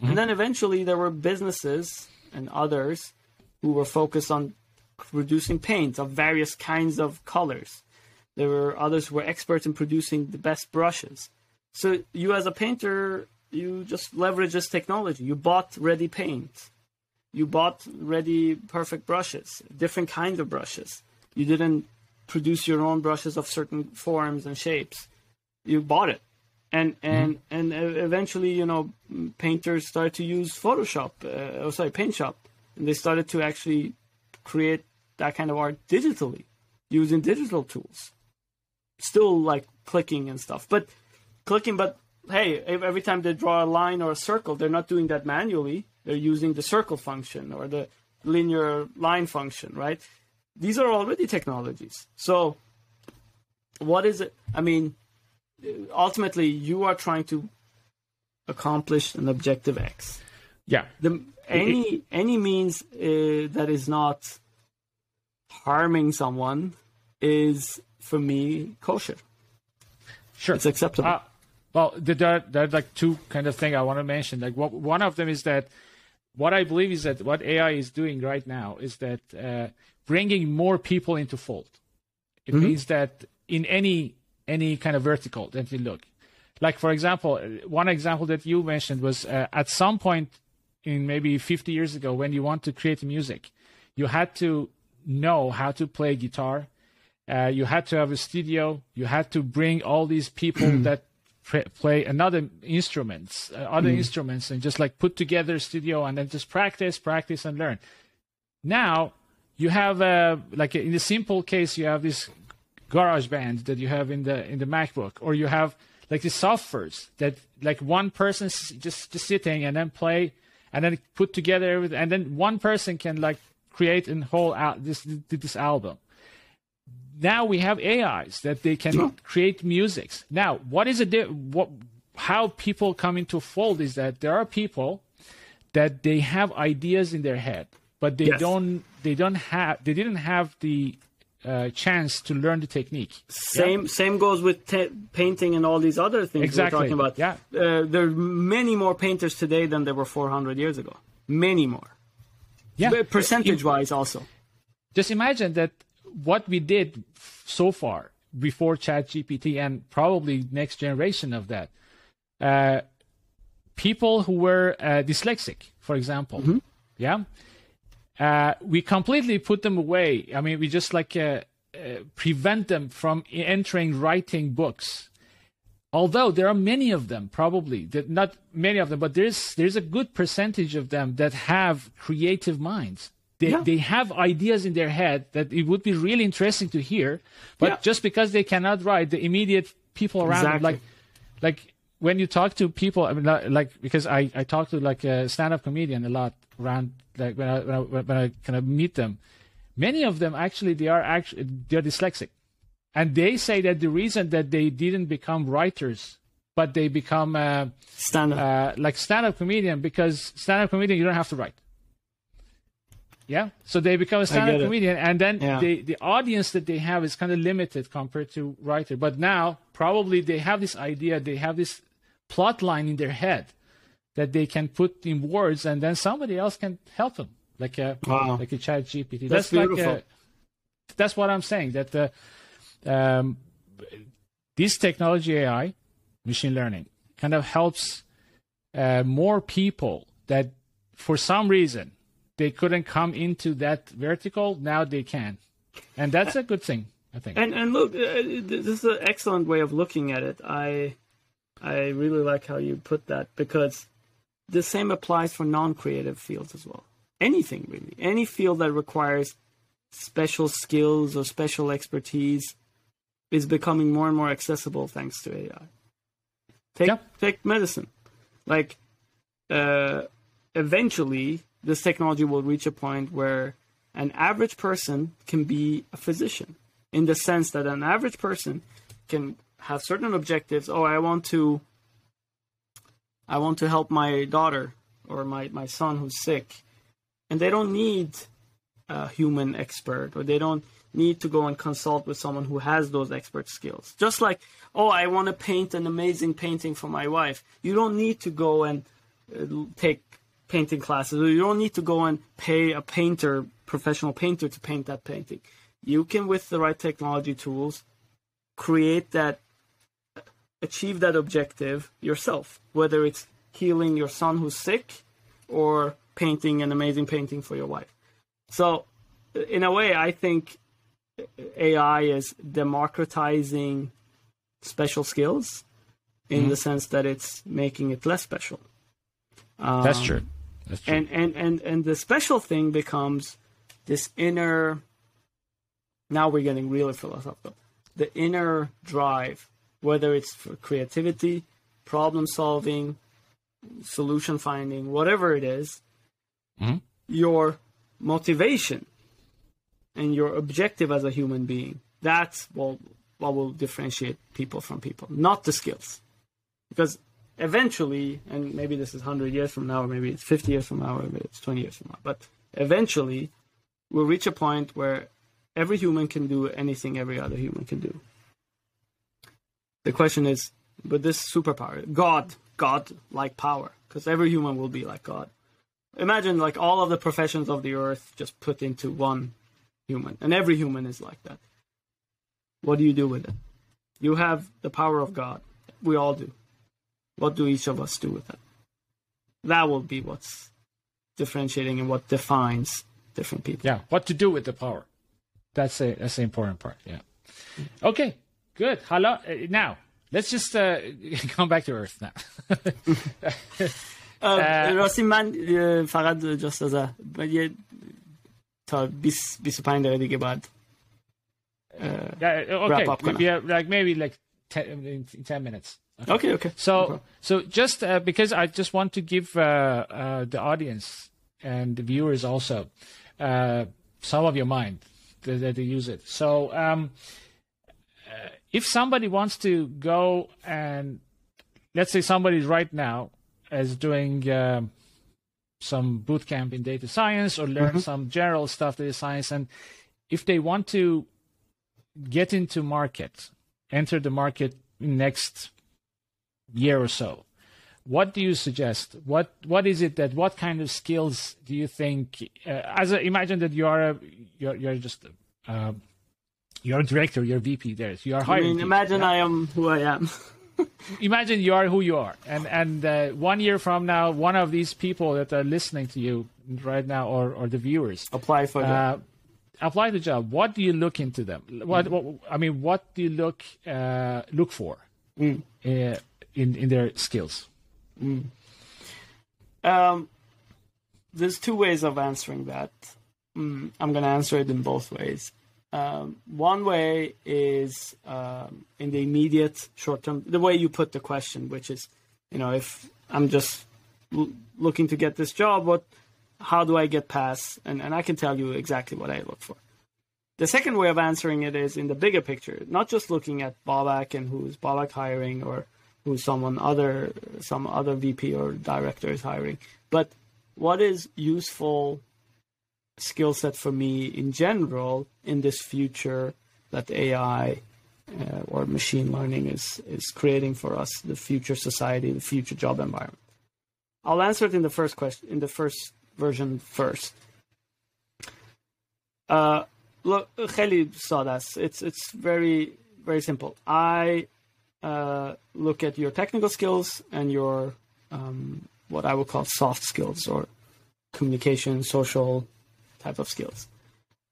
Mm-hmm. And then eventually there were businesses and others who were focused on producing paints of various kinds of colors. There were others who were experts in producing the best brushes. So you, as a painter, you just leverage this technology. You bought ready paint. You bought ready, perfect brushes, different kinds of brushes. You didn't produce your own brushes of certain forms and shapes. You bought it. And eventually, painters started to use Paint Shop. And they started to actually create that kind of art digitally, using digital tools. Still like clicking and stuff. But hey, every time they draw a line or a circle, they're not doing that manually. They're using the circle function or the linear line function, right? These are already technologies. So what is it? I mean, ultimately, you are trying to accomplish an objective X. Yeah. Any means that is not harming someone is, for me, kosher. Sure. It's acceptable. Well, there are like two kind of thing I want to mention. Like one of them is that what I believe is that what AI is doing right now is that bringing more people into fold. It means that in any kind of vertical that you look, like for example, one example that you mentioned was at some point in maybe 50 years ago when you want to create music, you had to know how to play guitar, you had to have a studio, you had to bring all these people that play other instruments and just like put together a studio and then just practice and learn. Now you have in the simple case, you have this GarageBand that you have in the MacBook, or you have like the softwares that like one person just sitting and then play and then put together everything, and then one person can like create a whole this album. Now we have AIs that they can create musics. Now, what is it? How people come into fold is that there are people that they have ideas in their head, but they didn't have the chance to learn the technique. Same goes with painting and all these other things we're talking about. Yeah. There are many more painters today than there were 400 years ago. Many more. Yeah. Percentage-wise also. Just imagine that what we did so far before ChatGPT and probably next generation of that, people who were dyslexic, for example, we completely put them away. I mean, we just like prevent them from entering writing books. Although there are many of them, probably not many of them, but there's a good percentage of them that have creative minds. They have ideas in their head that it would be really interesting to hear, but just because they cannot write, the immediate people around them, like when you talk to people, I mean, like because I talk to like a stand-up comedian a lot around, like when I kind of meet them, many of them they're dyslexic, and they say that the reason that they didn't become writers, but they become stand-up comedian, because stand-up comedian you don't have to write. Yeah, so they become a stand-up comedian, and then the audience that they have is kind of limited compared to writer. But now, probably they have this idea, they have this plot line in their head that they can put in words, and then somebody else can help them, like a ChatGPT. That's beautiful. That's what I'm saying, that this technology, AI, machine learning, kind of helps more people that, for some reason, they couldn't come into that vertical. Now they can, and that's a good thing, I think. And look, this is an excellent way of looking at it. I really like how you put that, because the same applies for non-creative fields as well. Anything really, any field that requires special skills or special expertise is becoming more and more accessible thanks to AI. Take medicine, like eventually. This technology will reach a point where an average person can be a physician, in the sense that an average person can have certain objectives. Oh, I want to help my daughter or my son who's sick. And they don't need a human expert, or they don't need to go and consult with someone who has those expert skills. Just like, oh, I want to paint an amazing painting for my wife. You don't need to go and take painting classes. You don't need to go and pay a painter, professional painter, to paint that painting. You can, with the right technology tools, achieve that objective yourself, whether it's healing your son who's sick or painting an amazing painting for your wife. So in a way, I think AI is democratizing special skills in the sense that it's making it less special. That's true. That's true. And the special thing becomes this inner, now we're getting really philosophical, the inner drive, whether it's for creativity, problem solving, solution finding, whatever it is, your motivation and your objective as a human being, that's what will differentiate people from people, not the skills. Because eventually, and maybe this is 100 years from now, or maybe it's 50 years from now, or maybe it's 20 years from now, but eventually we'll reach a point where every human can do anything every other human can do. The question is, with this superpower, God-like power, because every human will be like God. Imagine like all of the professions of the earth just put into one human, and every human is like that. What do you do with it? You have the power of God. We all do. What do each of us do with it? That will be what's differentiating and what defines different people. Yeah, what to do with the power. That's the important part, yeah. Okay, good. Hello. Now, let's just come back to Earth now. راستی من فقط just as a 25 دقیقه دیگه بعد wrap up. We have like maybe like 10 minutes. Okay. So just because I just want to give the audience and the viewers also some of your mind that they use it. So if somebody wants to go and let's say somebody right now is doing some bootcamp in data science or learn some general stuff data science, and if they want to get into market, enter the market next year or so, what do you suggest? What is it that, what kind of skills do you think? As I imagine that you are you're just you're a director, you're VP there. So you are hiring. I mean, imagine I am who I am. Imagine you are who you are, and 1 year from now, one of these people that are listening to you right now, or the viewers, apply the job. What do you look into them? What do you look for in their skills? There's two ways of answering that. I'm going to answer it in both ways. One way is in the immediate short term, the way you put the question, which is, if I'm just looking to get this job, how do I get past? And I can tell you exactly what I look for. The second way of answering it is in the bigger picture, not just looking at Babak and who's Babak hiring or who some other VP or director is hiring, but what is useful skill set for me in general in this future that AI or machine learning is creating for us, the future society, the future job environment. I'll answer it in the first question, in the first version first. Look, Khalid saw this. It's very, very simple. I look at your technical skills and your what I would call soft skills or communication, social type of skills.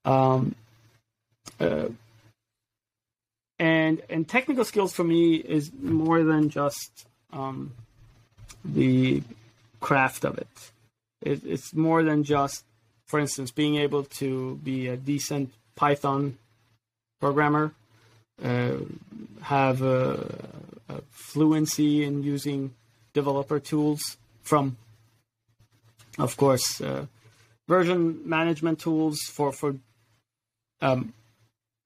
And technical skills for me is more than just the craft of it. It's more than just, for instance, being able to be a decent Python programmer, have a fluency in using developer tools from, of course, version management tools for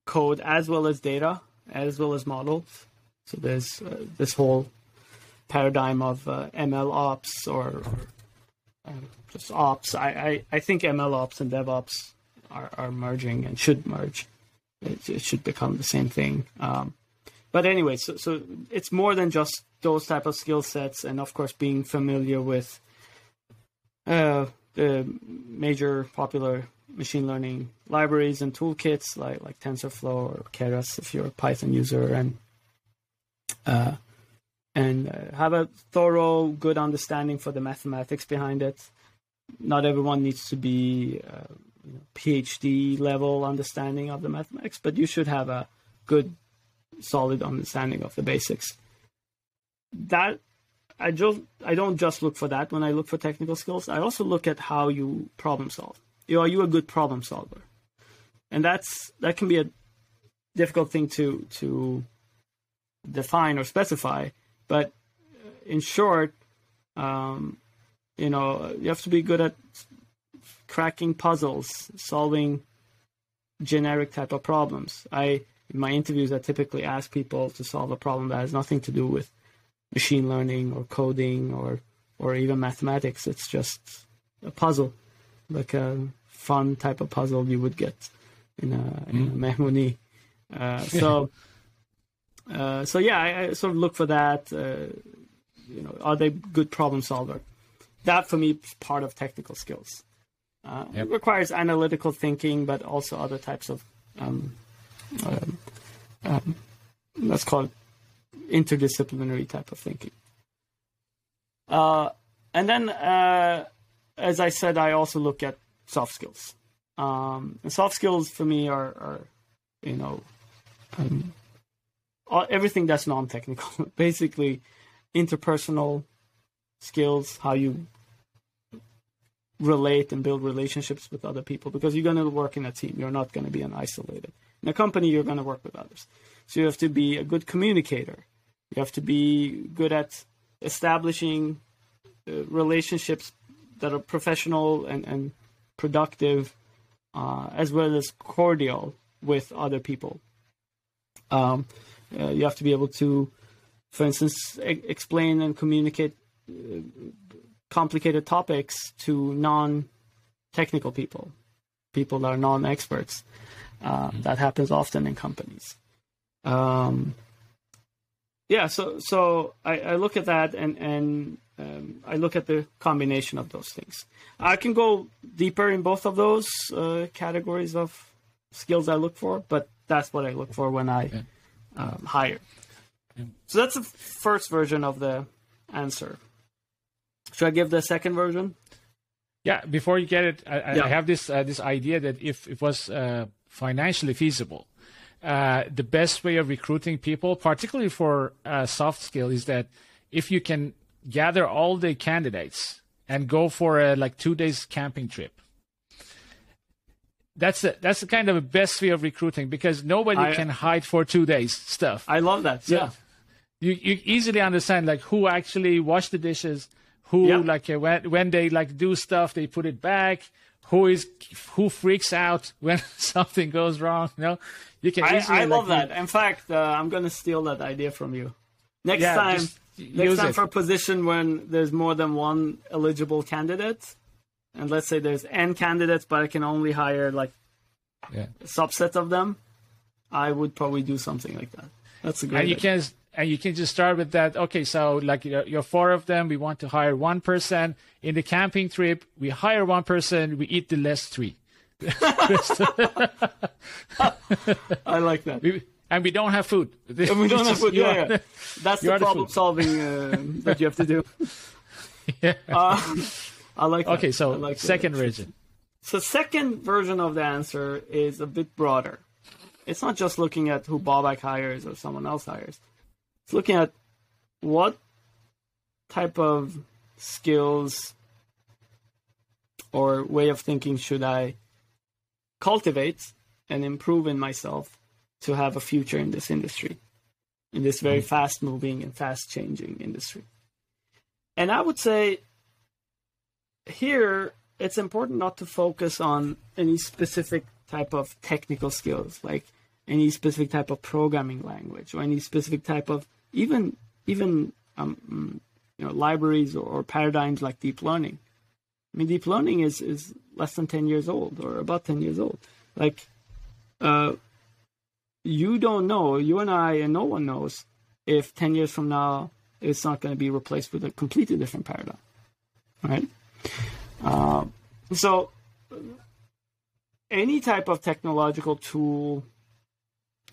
code as well as data, as well as models. So there's this whole paradigm of ML ops or just ops. I think ML ops and DevOps are merging and should merge. It should become the same thing. But anyway, so it's more than just those type of skill sets. And of course, being familiar with the major popular machine learning libraries and toolkits like TensorFlow or Keras if you're a Python user, and have a thorough, good understanding for the mathematics behind it. Not everyone needs to be PhD level understanding of the mathematics, but you should have a good, solid understanding of the basics. That I don't just look for that when I look for technical skills. I also look at how you problem solve. Are you a good problem solver? And that can be a difficult thing to define or specify. But in short, you have to be good at cracking puzzles, solving generic type of problems. In my interviews, I typically ask people to solve a problem that has nothing to do with machine learning or coding or even mathematics. It's just a puzzle, like a fun type of puzzle you would get in a mehmoni. So yeah, I sort of look for that. Are they good problem solver? That for me is part of technical skills. It requires analytical thinking, but also other types of let's call it interdisciplinary type of thinking. And then, as I said, I also look at soft skills. And soft skills for me are everything that's non-technical, basically interpersonal skills, how you relate and build relationships with other people, because you're going to work in a team. You're not going to be an isolated. In a company, you're going to work with others. So you have to be a good communicator. You have to be good at establishing relationships that are professional and productive, as well as cordial with other people. You have to be able to, for instance, explain and communicate complicated topics to non-technical people, people that are non-experts. That happens often in companies. So I look at that and I look at the combination of those things. I can go deeper in both of those categories of skills I look for, but that's what I look for when I hire. So that's the first version of the answer. Should I give the second version? Yeah, before you get it, I have this this idea that if it was financially feasible, the best way of recruiting people, particularly for soft skill, is that if you can gather all the candidates and go for a 2 days camping trip. That's the kind of a best way of recruiting, because nobody can hide for 2 days stuff. I love that. Yeah. You easily understand who actually washed the dishes, who when they do stuff, they put it back, who freaks out when something goes wrong. You can easily. I love that. In fact, I'm going to steal that idea from you. Next time for a position when there's more than one eligible candidate, and let's say there's N candidates, but I can only hire a subset of them, I would probably do something like that. That's a great idea. And you can just start with that. Okay, so you're four of them. We want to hire one person. In the camping trip, we hire one person. We eat the last three. I like that. And we don't have food. And we don't have food. Yeah. That's the problem solving that you have to do. Yeah. I like that. Okay, so second version. So second version of the answer is a bit broader. It's not just looking at who Babak hires or someone else hires. It's looking at what type of skills or way of thinking should I cultivate and improve in myself to have a future in this industry, in this very fast-moving and fast-changing industry. And I would say here, it's important not to focus on any specific type of technical skills, like any specific type of programming language or any specific type of even libraries or paradigms like deep learning. I mean, deep learning is less than 10 years old or about 10 years old. You don't know, you and I and no one knows if 10 years from now, it's not going to be replaced with a completely different paradigm, right? So any type of technological tool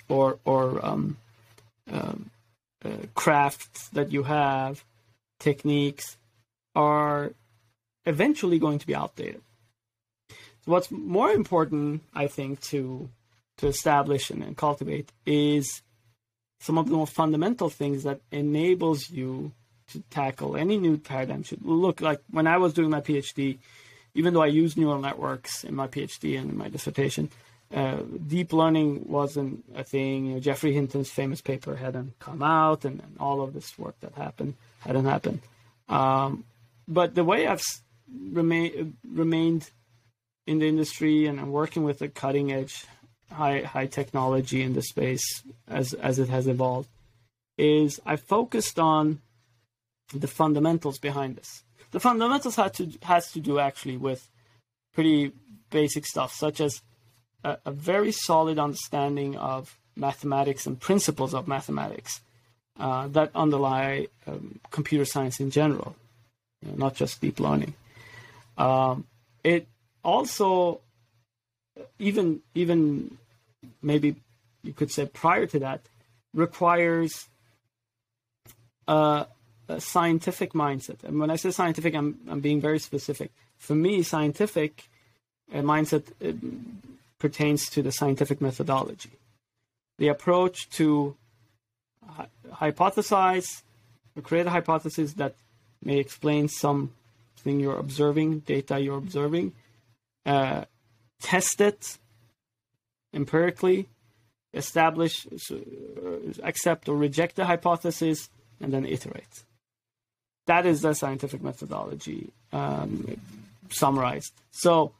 or crafts that you have, techniques, are eventually going to be outdated. So what's more important, I think, to establish and cultivate is some of the more fundamental things that enables you to tackle any new paradigm. Should look like when I was doing my PhD, even though I used neural networks in my PhD and in my dissertation, deep learning wasn't a thing. Geoffrey Hinton's famous paper hadn't come out, and all of this work that happened hadn't happened. But the way I've remained in the industry, and I'm working with the cutting edge, high technology in the space as it has evolved, is I focused on the fundamentals behind this. The fundamentals has to do actually with pretty basic stuff, such as a very solid understanding of mathematics and principles of mathematics that underlie computer science in general, not just deep learning. It also, even maybe you could say prior to that, requires a scientific mindset. And when I say scientific, I'm being very specific. For me, scientific mindset pertains to the scientific methodology, the approach to hypothesize or create a hypothesis that may explain some thing you're observing, data you're observing, test it empirically, establish, accept or reject the hypothesis, and then iterate. That is the scientific methodology summarized. So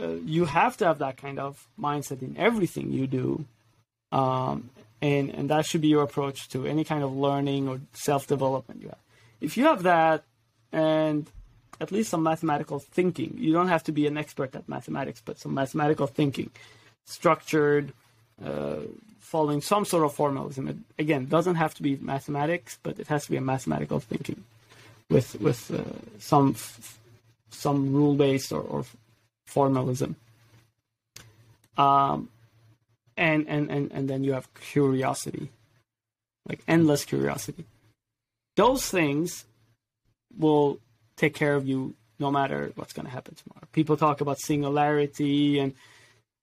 you have to have that kind of mindset in everything you do. And that should be your approach to any kind of learning or self-development you have. If you have that and at least some mathematical thinking, you don't have to be an expert at mathematics, but some mathematical thinking, structured, following some sort of formalism. It, again, doesn't have to be mathematics, but it has to be a mathematical thinking with some rule-based or formalism. And then you have curiosity, like endless curiosity. Those things will take care of you no matter what's going to happen tomorrow. People talk about singularity and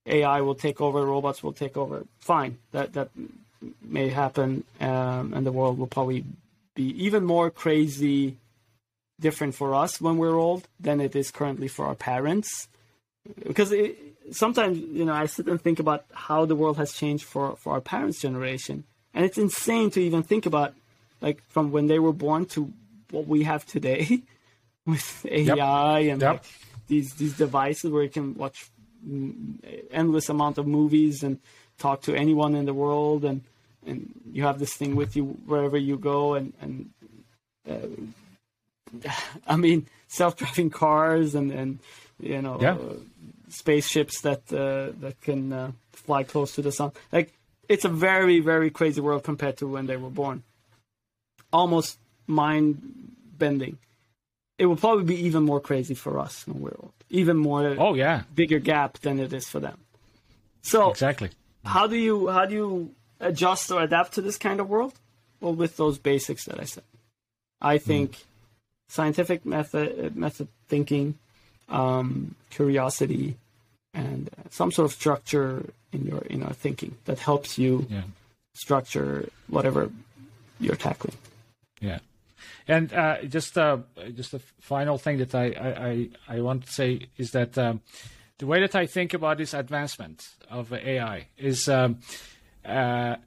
AI will take over, robots will take over. Fine, that may happen, and the world will probably be even more crazy different for us when we're old than it is currently for our parents. Because sometimes, you know, I sit and think about how the world has changed for our parents' generation. And it's insane to even think about, like, from when they were born to what we have today with AI and like, these devices where you can watch endless amount of movies and talk to anyone in the world. And you have this thing with you wherever you go. And I mean, self-driving cars and you know, spaceships that can fly close to the sun. Like, it's a very, very crazy world compared to when they were born. Almost mind-bending. It will probably be even more crazy for us when we're old. Even more. Oh yeah. Bigger gap than it is for them. So exactly. How do you adjust or adapt to this kind of world? Well, with those basics that I said. I think scientific method thinking, curiosity, and some sort of structure in our thinking that helps you structure whatever you're tackling. Yeah. And just the final thing that I want to say is that the way that I think about this advancement of AI is AI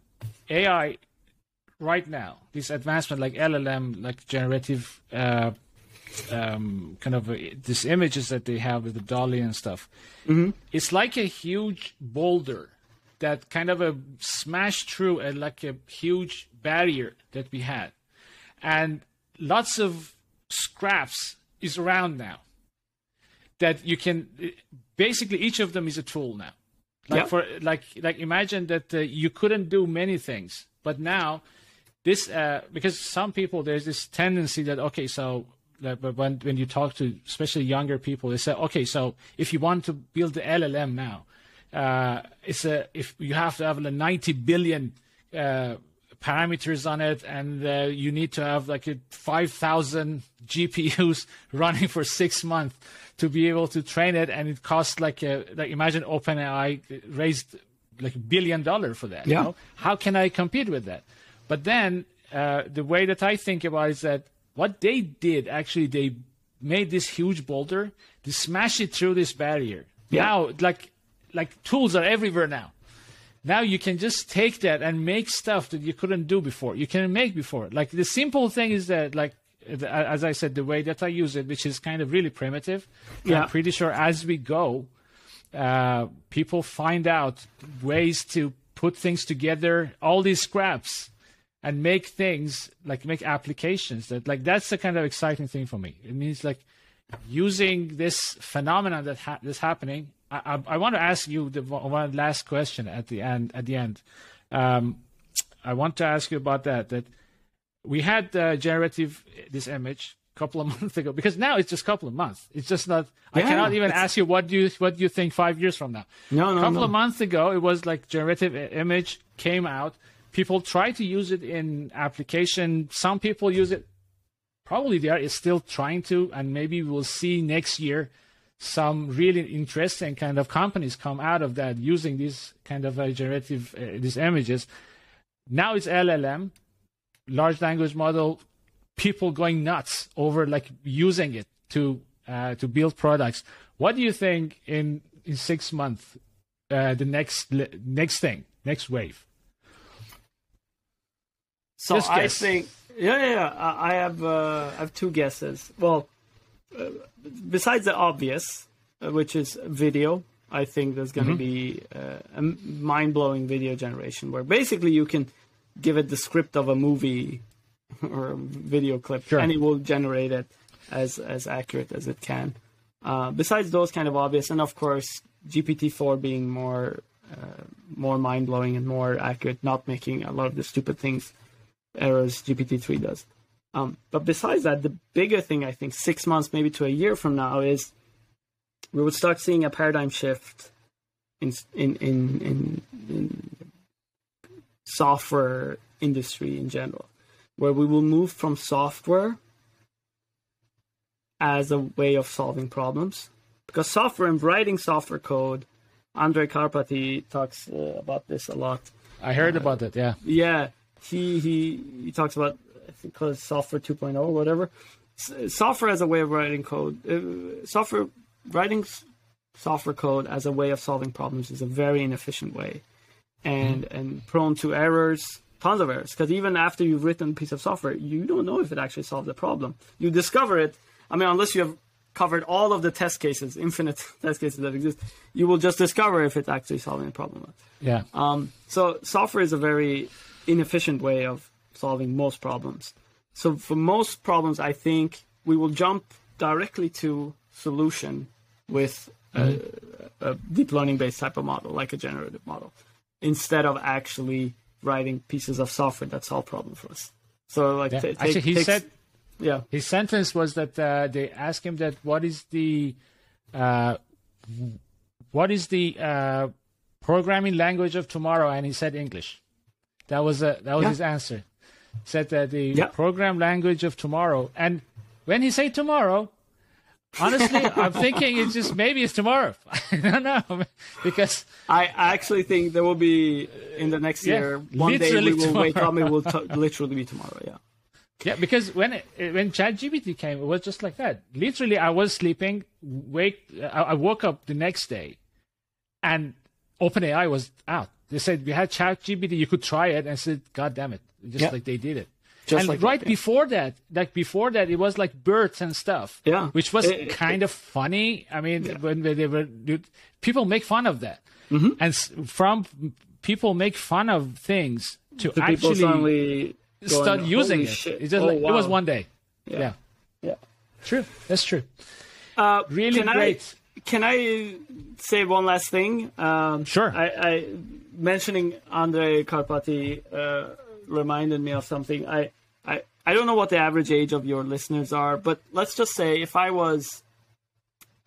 right now, this advancement like LLM, like generative kind of these images that they have with the DALL-E and stuff. Mm-hmm. It's like a huge boulder that kind of smashed through a huge barrier that we had. And lots of scraps is around now that you can basically each of them is a tool now. Like for imagine that you couldn't do many things, but now this because some people there's this tendency that okay, so when you talk to especially younger people, they say okay, so if you want to build the LLM now, if you have to have a 90 billion parameters on it, and you need to have like 5,000 GPUs running for 6 months to be able to train it, and it costs like imagine OpenAI raised like $1 billion for that. Yeah. You know? How can I compete with that? But then the way that I think about it is that what they did actually they made this huge boulder, they smashed it through this barrier. Yeah. Now like tools are everywhere now. Now you can just take that and make stuff that you couldn't do before. You can make before. Like the simple thing is that, like, as I said, the way that I use it, which is kind of really primitive. Yeah. I'm pretty sure as we go, people find out ways to put things together, all these scraps, and make things, like make applications. That's the kind of exciting thing for me. It means like using this phenomenon that's happening. I want to ask you one last question at the end. I want to ask you about that we had generative this image a couple of months ago, because now it's just a couple of months. It's just not. Yeah, I cannot even ask you what do you think 5 years from now. A couple of months ago, it was like generative image came out. People try to use it in application. Some people use it. Probably they are still trying to, and maybe we'll see next year some really interesting kind of companies come out of that using these kind of generative these images. Now it's LLM, large language model, people going nuts over like using it to build products. What do you think in 6 months, the next wave? So I think, yeah. I have two guesses. Well, besides the obvious, which is video, I think there's going to be a mind-blowing video generation where basically you can give it the script of a movie or a video clip, and it will generate it as accurate as it can. Besides those kind of obvious, and of course GPT-4 being more mind-blowing and more accurate, not making a lot of the stupid errors GPT-3 does. But besides that, the bigger thing I think 6 months, maybe to a year from now, is we would start seeing a paradigm shift in software industry in general, where we will move from software as a way of solving problems. Because software and writing software code, Andrej Karpathy talks about this a lot. I heard about it, yeah. Yeah, he talks about, I think, called software 2.0 or whatever. Software as a way of writing code. Writing software code as a way of solving problems is a very inefficient way, and prone to errors, tons of errors. Because even after you've written a piece of software, you don't know if it actually solved the problem. You discover it. I mean, unless you have covered all of the test cases, infinite test cases that exist, you will just discover if it's actually solving a problem. Yeah. So software is a very inefficient way of solving most problems. So for most problems, I think we will jump directly to solution with a deep learning-based type of model, like a generative model, instead of actually writing pieces of software that solve problems for us. So, like, yeah. Actually, he said, yeah, his sentence was that they asked him that what is the programming language of tomorrow, and he said English. That was his answer. He said that the program language of tomorrow, and when he said tomorrow, honestly, I'm thinking it's just maybe it's tomorrow. I don't know, because I actually think there will be in the next year one day we will wake up and it will literally be tomorrow. Yeah, yeah. Because when ChatGPT came, it was just like that. Literally, I was sleeping, I woke up the next day, and OpenAI was out. They said we had ChatGPT, you could try it, and I said, God damn it, just like they did it. Just and like right that, before that, it was like birds and stuff, which was kind of funny. I mean, when they were, people make fun of that, and from people make fun of things to actually start using it. It's just it was one day. Yeah, true. That's true. Really great. Can I say one last thing? Sure. I mentioning Andrej Karpathy reminded me of something. I don't know what the average age of your listeners are, but let's just say if I was,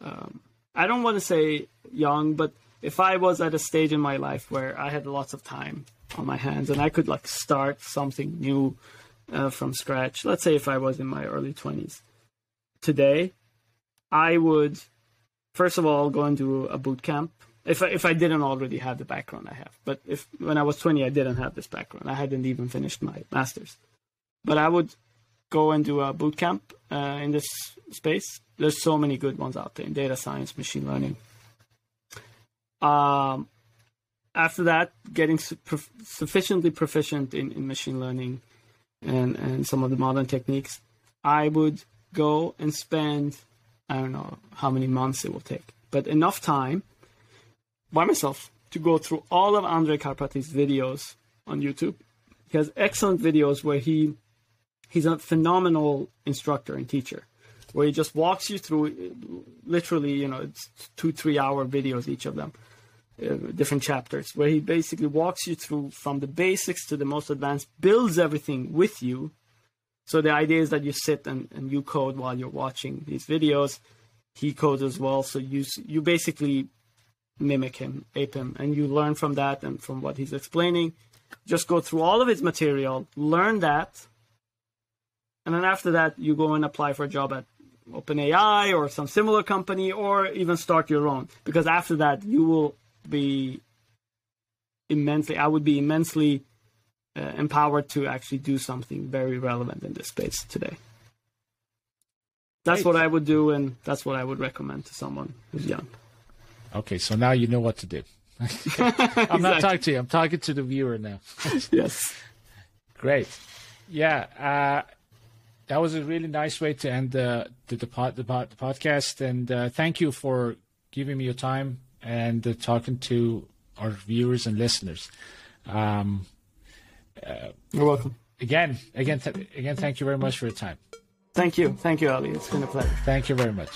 I don't want to say young, but if I was at a stage in my life where I had lots of time on my hands and I could like start something new from scratch, let's say if I was in my early 20s today, I would, first of all, go into a boot camp. If I didn't already have the background I have. But if when I was 20, I didn't have this background. I hadn't even finished my master's. But I would go and do a boot camp in this space. There's so many good ones out there in data science, machine learning. After that, getting sufficiently proficient in machine learning and some of the modern techniques, I would go and spend, I don't know how many months it will take, but enough time by myself to go through all of Andrej Karpathy's videos on YouTube. He has excellent videos where he's a phenomenal instructor and teacher, where he just walks you through literally, it's 2-3 hour videos, each of them, different chapters, where he basically walks you through from the basics to the most advanced, builds everything with you. So the idea is that you sit and you code while you're watching these videos. He codes as well. So you basically mimic him, ape him, and you learn from that and from what he's explaining. Just go through all of his material, learn that, and then after that you go and apply for a job at OpenAI or some similar company, or even start your own. Because after that you will be immensely empowered to actually do something very relevant in this space today. That's what I would do, and that's what I would recommend to someone who's young. Okay, so now you know what to do. I'm exactly. Not talking to you. I'm talking to the viewer now. Yes. Great. Yeah, that was a really nice way to end the podcast. And thank you for giving me your time and talking to our viewers and listeners. You're welcome. Again, thank you very much for your time. Thank you. Thank you, Ali. It's been a pleasure. Thank you very much.